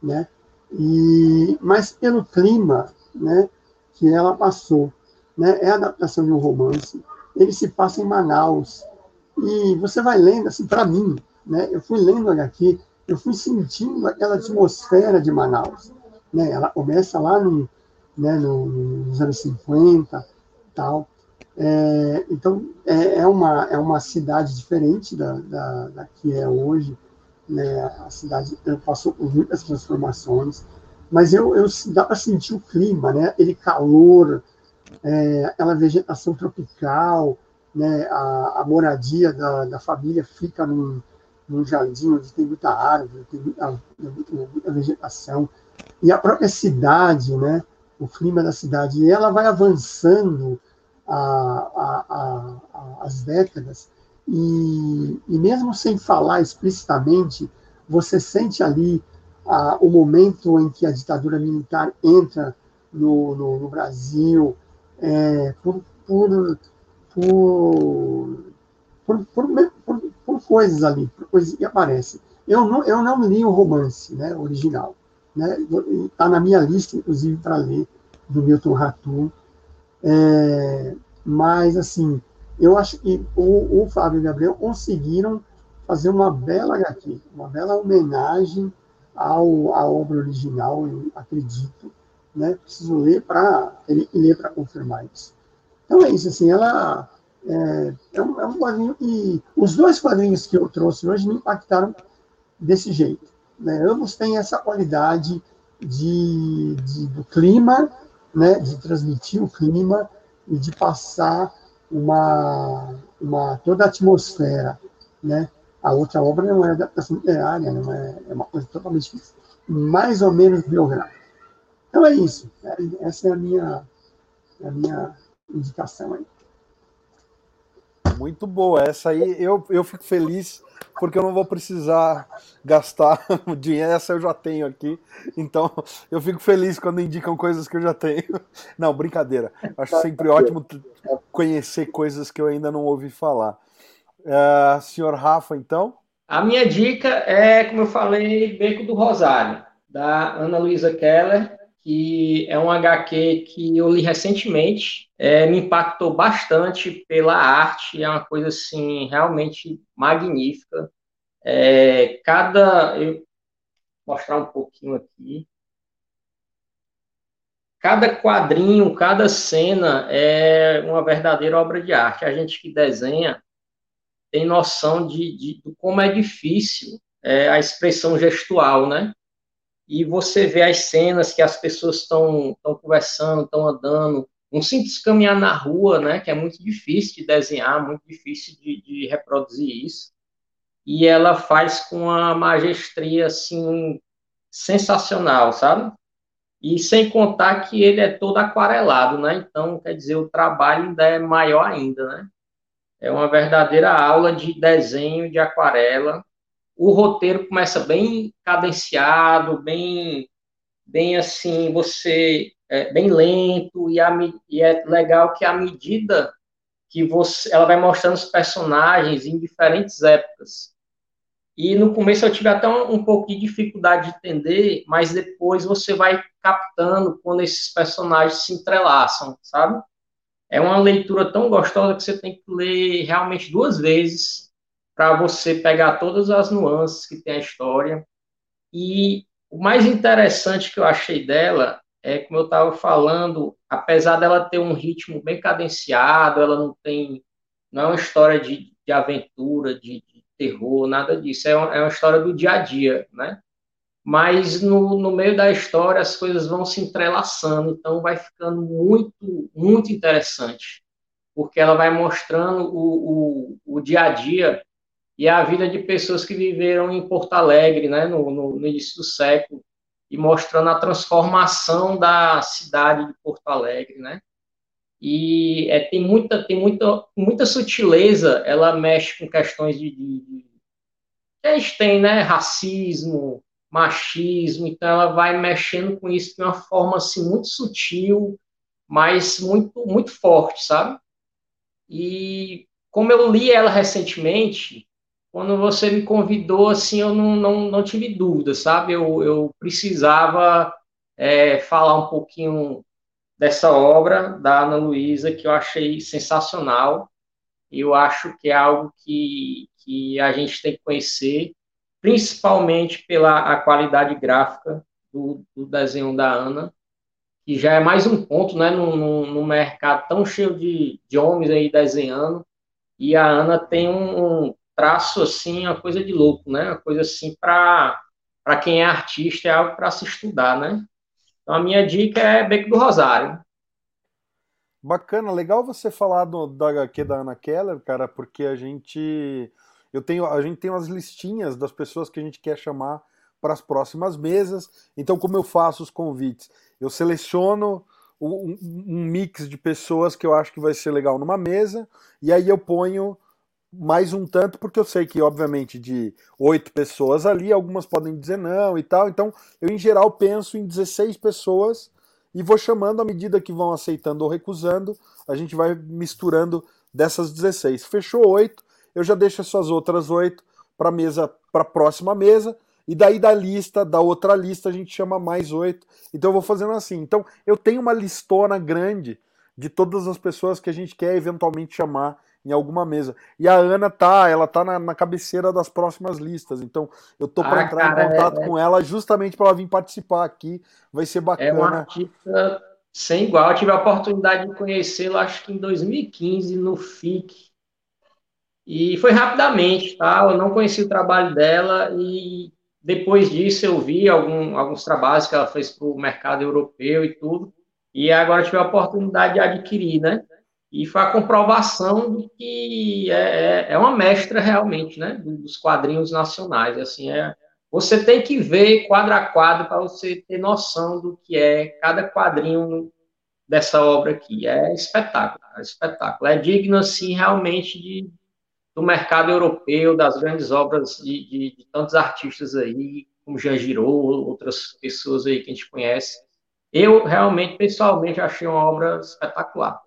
né? E, mas pelo clima, né? Que ela passou, né? É a adaptação de um romance. Ele se passa em Manaus. E você vai lendo, assim, para mim, né? Eu fui lendo H Q, eu fui sentindo aquela atmosfera de Manaus, né? Ela começa lá no, né, no, nos anos cinquenta, tal. É, então, é, é, uma, é uma cidade diferente da, da, da que é hoje, né? A cidade passou por muitas transformações, mas eu, eu dá para sentir o clima, né? Aquele calor, é, aquela vegetação tropical, né? A, a moradia da, da família fica num, num jardim onde tem muita árvore, tem muita, muita vegetação, e a própria cidade, né? O clima da cidade, e ela vai avançando a, a, a, a, as décadas, e, e mesmo sem falar explicitamente, você sente ali a, o momento em que a ditadura militar entra no, no, no Brasil, é, por... por Por, por, por, por, por coisas ali, por coisas que aparecem. Eu não, eu não li o romance, né, original. Está, né, na minha lista, inclusive, para ler, do Milton Ratum. É, mas, assim, eu acho que o, o Fábio e o Gabriel conseguiram fazer uma bela H Q, uma bela homenagem ao, à obra original, eu acredito. Né? Preciso ler para ler para confirmar isso. Então é isso, assim, ela é, é, um, é um quadrinho que... Os dois quadrinhos que eu trouxe hoje me impactaram desse jeito, né? Ambos têm essa qualidade de, de, do clima, né? De transmitir o clima e de passar uma, uma, toda a atmosfera, né? A outra obra não é adaptação literária, não é, é uma coisa totalmente mais ou menos biográfica. Então é isso, né? Essa é a minha... A minha indicação aí. Muito boa. Essa aí eu, eu fico feliz porque eu não vou precisar gastar o dinheiro. Essa eu já tenho aqui. Então eu fico feliz quando indicam coisas que eu já tenho. Não, brincadeira. Acho sempre ótimo conhecer coisas que eu ainda não ouvi falar. Uh, senhor Rafa, então? A minha dica é, como eu falei, Beco do Rosário, da Ana Luísa Keller, que é um H Q que eu li recentemente, é, me impactou bastante pela arte, é uma coisa, assim, realmente magnífica. É, cada... Eu vou mostrar um pouquinho aqui. Cada quadrinho, cada cena é uma verdadeira obra de arte. A gente que desenha tem noção de, de, de como é difícil é, a expressão gestual, né? E você vê as cenas que as pessoas estão conversando, estão andando, um simples caminhar na rua, né, que é muito difícil de desenhar, muito difícil de, de reproduzir isso, e ela faz com uma maestria, assim, sensacional, sabe? E sem contar que ele é todo aquarelado, né, então, quer dizer, o trabalho ainda é maior ainda, né? É uma verdadeira aula de desenho de aquarela. O roteiro começa bem cadenciado, bem, bem assim, você é, bem lento, e, a, e é legal que à medida que você, ela vai mostrando os personagens em diferentes épocas. E no começo eu tive até um, um pouco de dificuldade de entender, mas depois você vai captando quando esses personagens se entrelaçam, sabe? É uma leitura tão gostosa que você tem que ler realmente duas vezes para você pegar todas as nuances que tem a história. E o mais interessante que eu achei dela é, como eu estava falando, apesar dela ter um ritmo bem cadenciado, ela não tem, não é uma história de, de aventura, de, de terror, nada disso. É uma, é uma história do dia a dia, né? Mas no, no meio da história as coisas vão se entrelaçando, então vai ficando muito, muito interessante, porque ela vai mostrando o, o, o dia a dia e a vida de pessoas que viveram em Porto Alegre, né, no, no, no início do século, e mostrando a transformação da cidade de Porto Alegre, né? E é, tem, muita, tem muita, muita sutileza, ela mexe com questões de... de, de que a gente tem, né, racismo, machismo, então ela vai mexendo com isso de uma forma assim, muito sutil, mas muito, muito forte, sabe? E como eu li ela recentemente, quando você me convidou, assim, eu não, não, não tive dúvida, sabe? Eu, eu precisava é, falar um pouquinho dessa obra da Ana Luísa, que eu achei sensacional, eu acho que é algo que, que a gente tem que conhecer, principalmente pela a qualidade gráfica do, do desenho da Ana, que já é mais um ponto, né, num, num mercado tão cheio de, de homens aí desenhando, e a Ana tem um, um traço, assim, uma coisa de louco, né, uma coisa assim, para para quem é artista, é algo para se estudar, né. Então, a minha dica é Beco do Rosário. Bacana, legal você falar do, da agá quê da Ana Keller, cara, porque a gente... Eu tenho, a gente tem umas listinhas das pessoas que a gente quer chamar para as próximas mesas. Então, como eu faço os convites? Eu seleciono um, um mix de pessoas que eu acho que vai ser legal numa mesa, e aí eu ponho mais um tanto, porque eu sei que, obviamente, de oito pessoas ali, algumas podem dizer não e tal. Então, eu, em geral, penso em dezesseis pessoas e vou chamando à medida que vão aceitando ou recusando. A gente vai misturando dessas dezesseis. Fechou oito. Eu já deixo essas outras oito para mesa, para a próxima mesa, e daí da lista, da outra lista, a gente chama mais oito. Então eu vou fazendo assim. Então eu tenho uma listona grande de todas as pessoas que a gente quer eventualmente chamar em alguma mesa. E a Ana tá, ela tá na, na cabeceira das próximas listas. Então eu tô para ah, entrar cara, em contato é, com ela justamente para ela vir participar aqui. Vai ser bacana. É uma artista sem igual. Eu tive a oportunidade de conhecê-la, acho que em dois mil e quinze, no F I C. E foi rapidamente, tá? Eu não conheci o trabalho dela e depois disso eu vi algum, alguns trabalhos que ela fez para o mercado europeu e tudo. E agora tive a oportunidade de adquirir, né? E foi a comprovação de que é, é uma mestra realmente, né? Dos quadrinhos nacionais, assim, é... Você tem que ver quadro a quadro para você ter noção do que é cada quadrinho dessa obra aqui. É espetáculo, é espetáculo. É digno, assim, realmente de... do mercado europeu, das grandes obras de, de, de tantos artistas aí, como Jean Giraud, outras pessoas aí que a gente conhece. Eu realmente, pessoalmente, achei uma obra espetacular.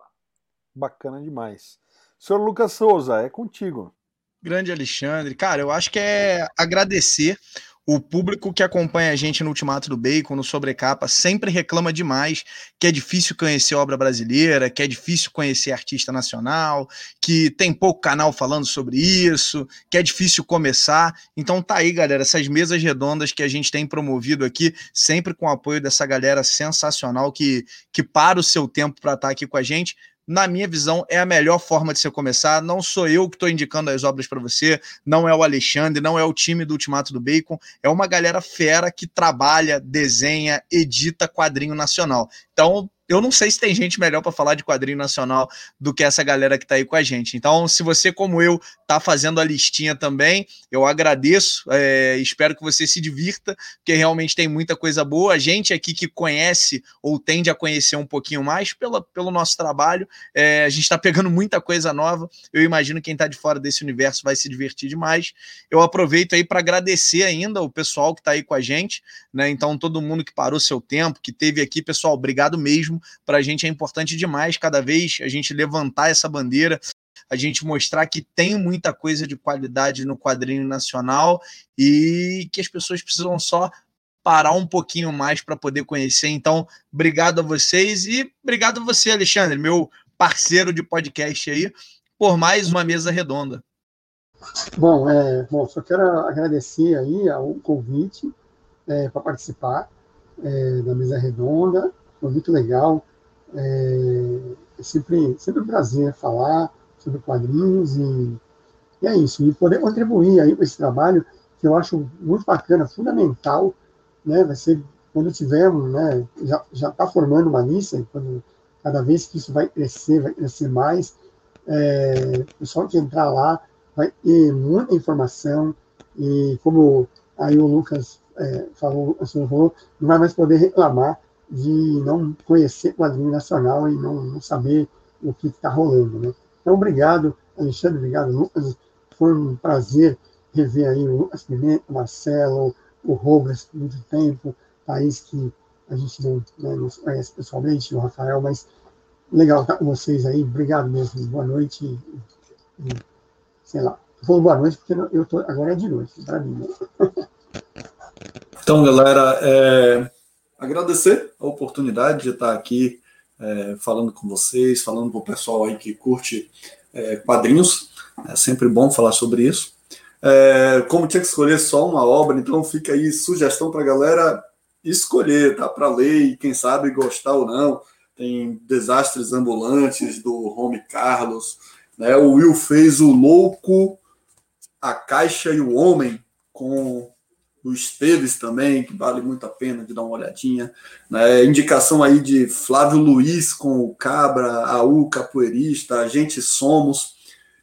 Bacana demais. senhor Lucas Souza, é contigo. Grande Alexandre. Cara, eu acho que é agradecer o público que acompanha a gente no Ultimato do Bacon, no Sobrecapa, sempre reclama demais que é difícil conhecer obra brasileira, que é difícil conhecer artista nacional, que tem pouco canal falando sobre isso, que é difícil começar. Então tá aí, galera, essas mesas redondas que a gente tem promovido aqui, sempre com o apoio dessa galera sensacional que, que para o seu tempo para estar aqui com a gente. Na minha visão, é a melhor forma de você começar. Não sou eu que estou indicando as obras para você, não é o Alexandre, não é o time do Ultimato do Bacon, é uma galera fera que trabalha, desenha, edita quadrinho nacional. Então, eu não sei se tem gente melhor para falar de quadrinho nacional do que essa galera que está aí com a gente. Então, se você, como eu, está fazendo a listinha também, eu agradeço, é, espero que você se divirta, porque realmente tem muita coisa boa. A gente aqui que conhece ou tende a conhecer um pouquinho mais pela, pelo nosso trabalho, é, a gente está pegando muita coisa nova. Eu imagino que quem está de fora desse universo vai se divertir demais. Eu aproveito aí para agradecer ainda o pessoal que está aí com a gente, né? Então, todo mundo que parou seu tempo, que esteve aqui, pessoal, obrigado mesmo. Para a gente é importante demais cada vez a gente levantar essa bandeira, a gente mostrar que tem muita coisa de qualidade no quadrinho nacional e que as pessoas precisam só parar um pouquinho mais para poder conhecer. Então, obrigado a vocês e obrigado a você, Alexandre, meu parceiro de podcast aí, por mais uma mesa redonda. Bom, é, bom só quero agradecer aí ao convite é, para participar é, da mesa redonda, foi muito legal, é, é sempre, sempre um prazer falar sobre quadrinhos e, e é isso, e poder contribuir aí com esse trabalho que eu acho muito bacana, fundamental, né, vai ser, quando tivermos, né, já já está formando uma lista, quando, cada vez que isso vai crescer, vai crescer mais, é, o pessoal que entrar lá vai ter muita informação e como aí o Lucas é, falou, o senhor falou, não vai mais poder reclamar de não conhecer quadrinho nacional e não, não saber o que está rolando, né? Então, obrigado, Alexandre, obrigado, Lucas, foi um prazer rever aí o Lucas Pimenta, o Marcelo, o Robles, por muito tempo, Thaís, que a gente não, né, não conhece pessoalmente, o Rafael, mas legal estar com vocês aí, obrigado mesmo, boa noite, e, e, sei lá, vou boa noite, porque eu tô, agora é de noite, para mim, né? Então, galera, é, agradecer a oportunidade de estar aqui é, falando com vocês, falando para o pessoal aí que curte é, quadrinhos, é sempre bom falar sobre isso. É, como tinha que escolher só uma obra, então fica aí sugestão para a galera escolher, tá? Para ler e quem sabe gostar ou não. Tem Desastres Ambulantes do Rome Carlos, né? O Will fez O Louco, A Caixa e o Homem com o Esteves também, que vale muito a pena de dar uma olhadinha, né? Indicação aí de Flávio Luiz com o Cabra, Aú Capoeirista, A Gente Somos.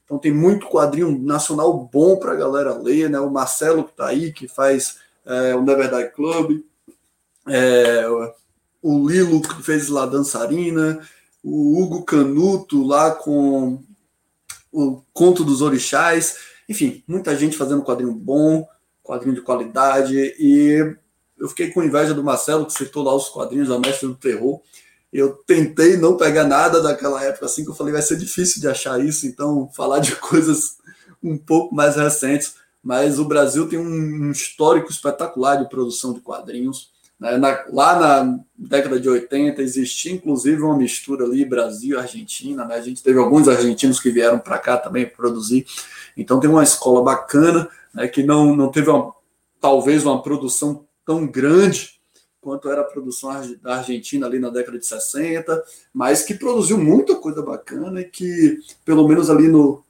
Então tem muito quadrinho nacional bom para a galera ler, né? O Marcelo que está aí, que faz é, o Never Die Club, é, o Lilo que fez La Dançarina, o Hugo Canuto lá com o Conto dos Orixás, enfim, muita gente fazendo quadrinho bom, quadrinho de qualidade, e eu fiquei com inveja do Marcelo, que citou lá os quadrinhos da Mestres do Terror. Eu tentei não pegar nada daquela época, assim, que eu falei, vai ser difícil de achar isso, então falar de coisas um pouco mais recentes, mas o Brasil tem um histórico espetacular de produção de quadrinhos. Na, lá na década de oitenta existia inclusive uma mistura ali Brasil e Argentina, né? A gente teve alguns argentinos que vieram para cá também produzir, então tem uma escola bacana, né, que não, não teve uma, talvez uma produção tão grande quanto era a produção da Argentina ali na década de sessenta, mas que produziu muita coisa bacana e que pelo menos ali no,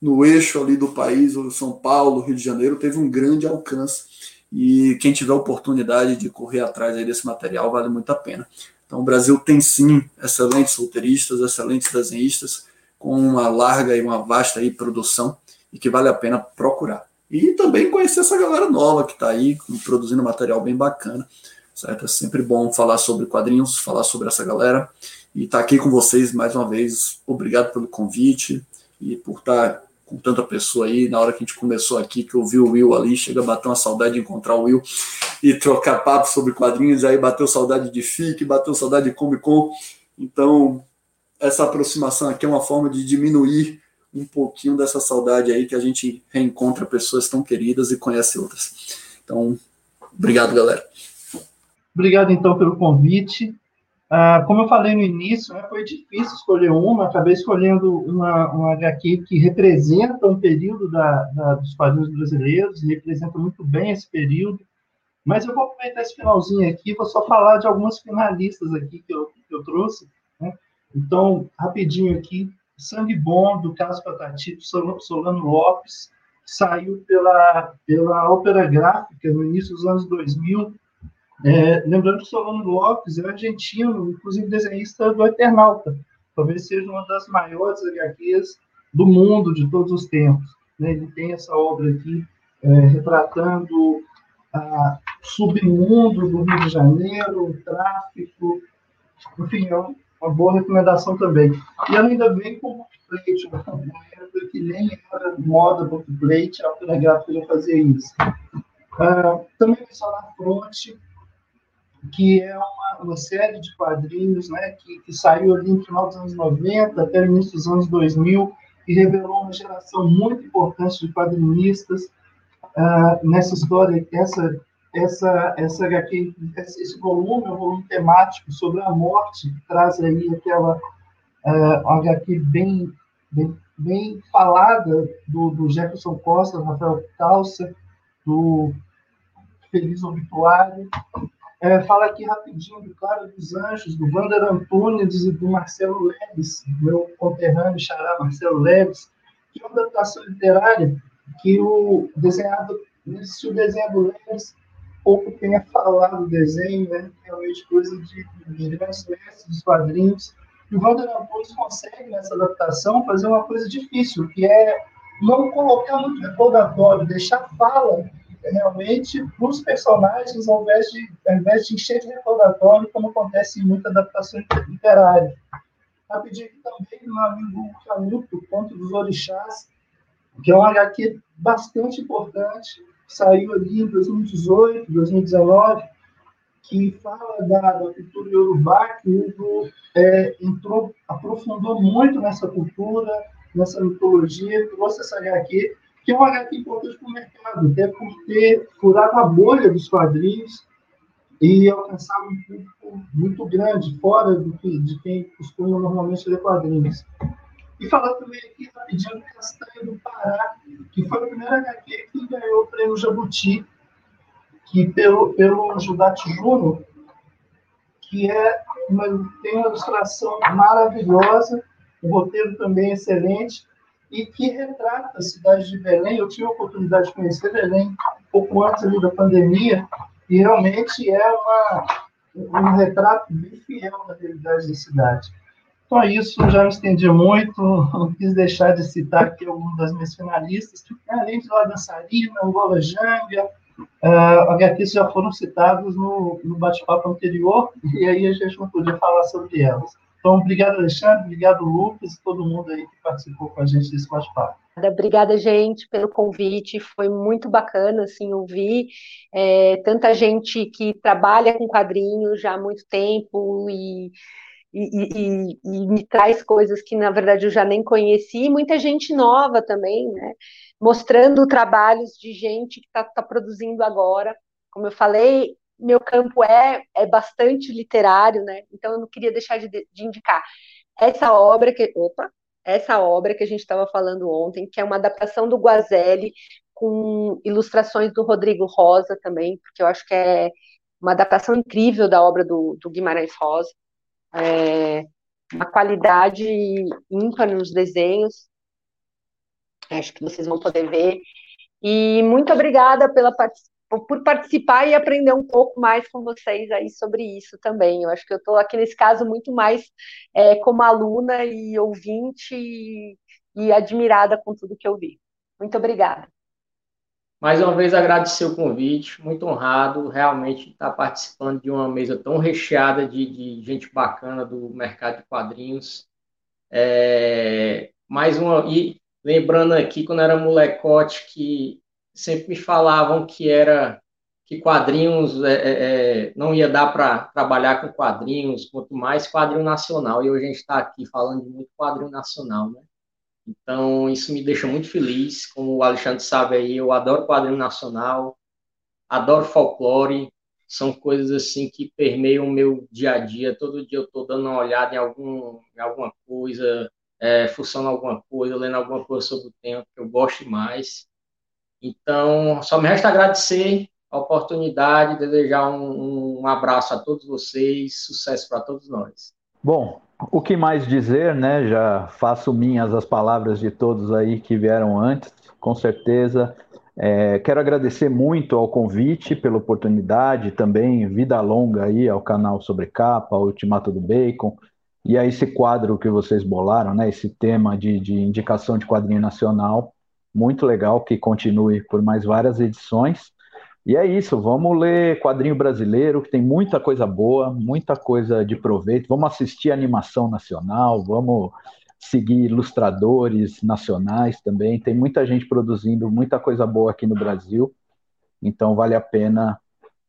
no eixo ali do país, o São Paulo, Rio de Janeiro, teve um grande alcance. E quem tiver oportunidade de correr atrás aí desse material, vale muito a pena. Então o Brasil tem sim excelentes roteiristas, excelentes desenhistas, com uma larga e uma vasta aí produção, e que vale a pena procurar. E também conhecer essa galera nova que está aí, produzindo material bem bacana, certo? É sempre bom falar sobre quadrinhos, falar sobre essa galera, e estar tá aqui com vocês mais uma vez. Obrigado pelo convite, e por estar... Tá com tanta pessoa aí, na hora que a gente começou aqui, que eu vi o Will ali, chega a bater uma saudade de encontrar o Will e trocar papo sobre quadrinhos, aí bateu saudade de F I C, bateu saudade de Comic Con, então essa aproximação aqui é uma forma de diminuir um pouquinho dessa saudade aí, que a gente reencontra pessoas tão queridas e conhece outras. Então, obrigado, galera. Obrigado, então, pelo convite. Ah, como eu falei no início, né, foi difícil escolher uma, acabei escolhendo uma, uma H Q que representa um período da, da, dos quadrinhos brasileiros, representa muito bem esse período, mas eu vou aproveitar esse finalzinho aqui, vou só falar de algumas finalistas aqui que eu, que eu trouxe, né? Então, rapidinho aqui, Sangue Bom, do Carlos Patati, do Solano Lopes, que saiu pela, pela Ópera Gráfica no início dos anos dois mil, É, lembrando que o Solano Lopes é argentino, inclusive desenhista do Eternauta, talvez seja uma das maiores H Qs do mundo de todos os tempos, né? Ele tem essa obra aqui é, retratando a submundo do Rio de Janeiro, o tráfico, enfim, é uma boa recomendação também. E ela ainda vem com o bookplate, uma época que nem era moda bookplate, a Ópera Gráfica já fazia isso. Ah, também mencionar Fronte, que é uma, uma série de quadrinhos, né, que, que saiu ali no final dos anos noventa, até o início dos anos dois mil, que revelou uma geração muito importante de quadrinistas uh, nessa história, essa, essa, essa, aqui, esse volume, um volume temático sobre a morte, que traz aí aquela uh, H Q bem, bem, bem falada do, do Jefferson Costa, do Rafael Calça, do Feliz Obituário. É, fala aqui rapidinho do Claro dos Anjos, do Wander Antunes e do Marcelo Leves, meu conterrâneo xará Marcelo Leves, que é uma adaptação literária que o desenhado, se o desenho do Leves pouco tenha falado do desenho, né? Realmente coisa de grandes mestres dos quadrinhos. E o Wander Antunes consegue, nessa adaptação, fazer uma coisa difícil, que é não colocar muito recordatório, deixar fala realmente para os personagens, ao invés, de, ao invés de encher de recordatório, como acontece em muita adaptação literária. Rapidinho aqui também, meu amigo Canuto, Conto dos Orixás, que é um H Q bastante importante, saiu ali em dois mil e dezoito, dois mil e dezenove, que fala da, da cultura iorubá, que o é, entrou, aprofundou muito nessa cultura, nessa mitologia, trouxe essa H Q, que é um H Q importante para o mercado, até por ter furado a bolha dos quadrinhos e alcançado um público muito grande, fora do que, de quem costuma normalmente ler quadrinhos. E falar também aqui rapidinho do Castanho do Pará, que foi o primeiro H Q que ganhou o prêmio Jabuti, que pelo, pelo Judate Juno, que é uma, tem uma ilustração maravilhosa, um roteiro também excelente, e que retrata a cidade de Belém. Eu tive a oportunidade de conhecer Belém um pouco antes ali da pandemia, e realmente é uma, um retrato bem fiel da realidade da cidade. Então é isso, já me estendi muito, não quis deixar de citar aqui algumas das minhas finalistas, que além de lá dançarina, Angola Janga, uh, H Qs já foram citados no, no bate-papo anterior, e aí a gente não podia falar sobre elas. Então, obrigado, Alexandre, obrigado, Lucas, e todo mundo aí que participou com a gente desse bate-papo. Obrigada, gente, pelo convite, foi muito bacana, assim, ouvir é, tanta gente que trabalha com quadrinhos já há muito tempo e, e, e, e me traz coisas que, na verdade, eu já nem conheci, e muita gente nova também, né, mostrando trabalhos de gente que está tá produzindo agora. Como eu falei, meu campo é, é bastante literário, né? Então eu não queria deixar de, de indicar essa obra que, opa, essa obra que a gente estava falando ontem, que é uma adaptação do Guazelli, com ilustrações do Rodrigo Rosa também, porque eu acho que é uma adaptação incrível da obra do, do Guimarães Rosa, é, uma qualidade ímpar nos desenhos, acho que vocês vão poder ver, e muito obrigada pela participação, por participar e aprender um pouco mais com vocês aí sobre isso também. Eu acho que eu estou aqui nesse caso muito mais é, como aluna e ouvinte e, e admirada com tudo que eu vi. Muito obrigada. Mais uma vez agradecer o convite, muito honrado realmente estar participando de uma mesa tão recheada de, de gente bacana do mercado de quadrinhos. É, mais uma, e lembrando aqui, quando era molecote, que sempre me falavam que era que quadrinhos é, é, não ia dar para trabalhar com quadrinhos, quanto mais quadrinho nacional, e hoje a gente está aqui falando de muito quadrinho nacional, né? Então, isso me deixa muito feliz, como o Alexandre sabe aí, eu adoro quadrinho nacional, adoro folclore, são coisas assim que permeiam o meu dia a dia, todo dia eu estou dando uma olhada em, algum, em alguma coisa, é, fuçando alguma coisa, lendo alguma coisa sobre o tema, que eu gosto demais. Então, só me resta agradecer a oportunidade, desejar um, um abraço a todos vocês, sucesso para todos nós. Bom, o que mais dizer, né? Já faço minhas as palavras de todos aí que vieram antes, com certeza. É, quero agradecer muito ao convite, pela oportunidade, também vida longa aí ao canal Sobrecapa, ao Ultimato do Bacon, e a esse quadro que vocês bolaram, né? Esse tema de, de indicação de quadrinho nacional. Muito legal, que continue por mais várias edições. E é isso, vamos ler quadrinho brasileiro, que tem muita coisa boa, muita coisa de proveito. Vamos assistir animação nacional, vamos seguir ilustradores nacionais também. Tem muita gente produzindo muita coisa boa aqui no Brasil, então vale a pena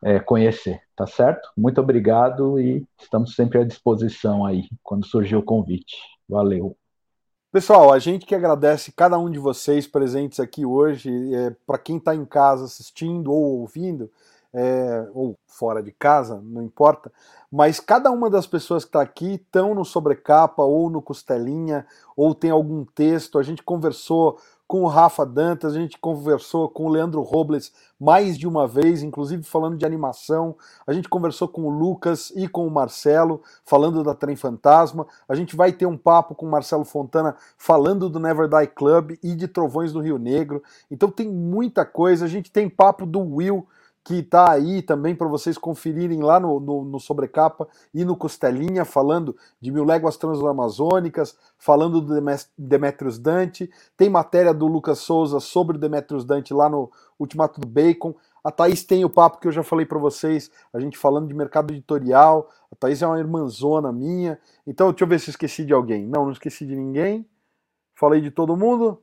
é, conhecer, tá certo? Muito obrigado e estamos sempre à disposição aí, quando surgir o convite. Valeu! Pessoal, a gente que agradece cada um de vocês presentes aqui hoje, é, para quem está em casa assistindo ou ouvindo, é, ou fora de casa, não importa, mas cada uma das pessoas que está aqui estão no Sobrecapa ou no Costelinha, ou tem algum texto. A gente conversou com o Rafa Dantas, a gente conversou com o Leandro Robles mais de uma vez, inclusive falando de animação, a gente conversou com o Lucas e com o Marcelo, falando da Trem Fantasma, a gente vai ter um papo com o Marcelo Fontana, falando do Never Die Club e de Trovões no Rio Negro. Então tem muita coisa, a gente tem papo do Will, que está aí também para vocês conferirem lá no, no, no Sobrecapa e no Costelinha, falando de Mil Léguas Transamazônicas, falando do Demetrius Dante, tem matéria do Lucas Souza sobre o Demetrius Dante lá no Ultimato do Bacon. A Thaís tem o papo que eu já falei para vocês, a gente falando de mercado editorial, a Thaís é uma irmãzona minha. Então deixa eu ver se eu esqueci de alguém. Não, não esqueci de ninguém, falei de todo mundo.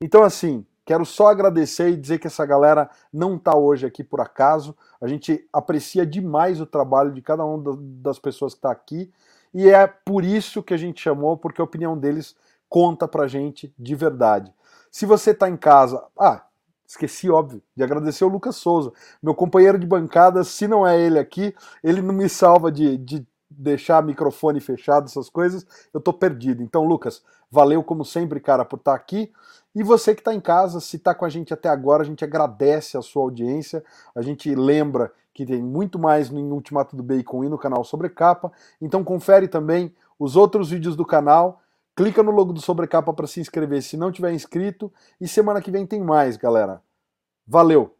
Então assim, quero só agradecer e dizer que essa galera não está hoje aqui por acaso. A gente aprecia demais o trabalho de cada uma das pessoas que está aqui. E é por isso que a gente chamou, porque a opinião deles conta pra gente de verdade. Se você está em casa... Ah, esqueci, óbvio, de agradecer o Lucas Souza, meu companheiro de bancada. Se não é ele aqui, ele não me salva de... de deixar microfone fechado, essas coisas, eu tô perdido. Então, Lucas, valeu como sempre, cara, por estar aqui. E você que tá em casa, se tá com a gente até agora, a gente agradece a sua audiência. A gente lembra que tem muito mais no Ultimato do Bacon e no canal Sobrecapa. Então, confere também os outros vídeos do canal. Clica no logo do Sobrecapa para se inscrever se não tiver inscrito. E semana que vem tem mais, galera. Valeu!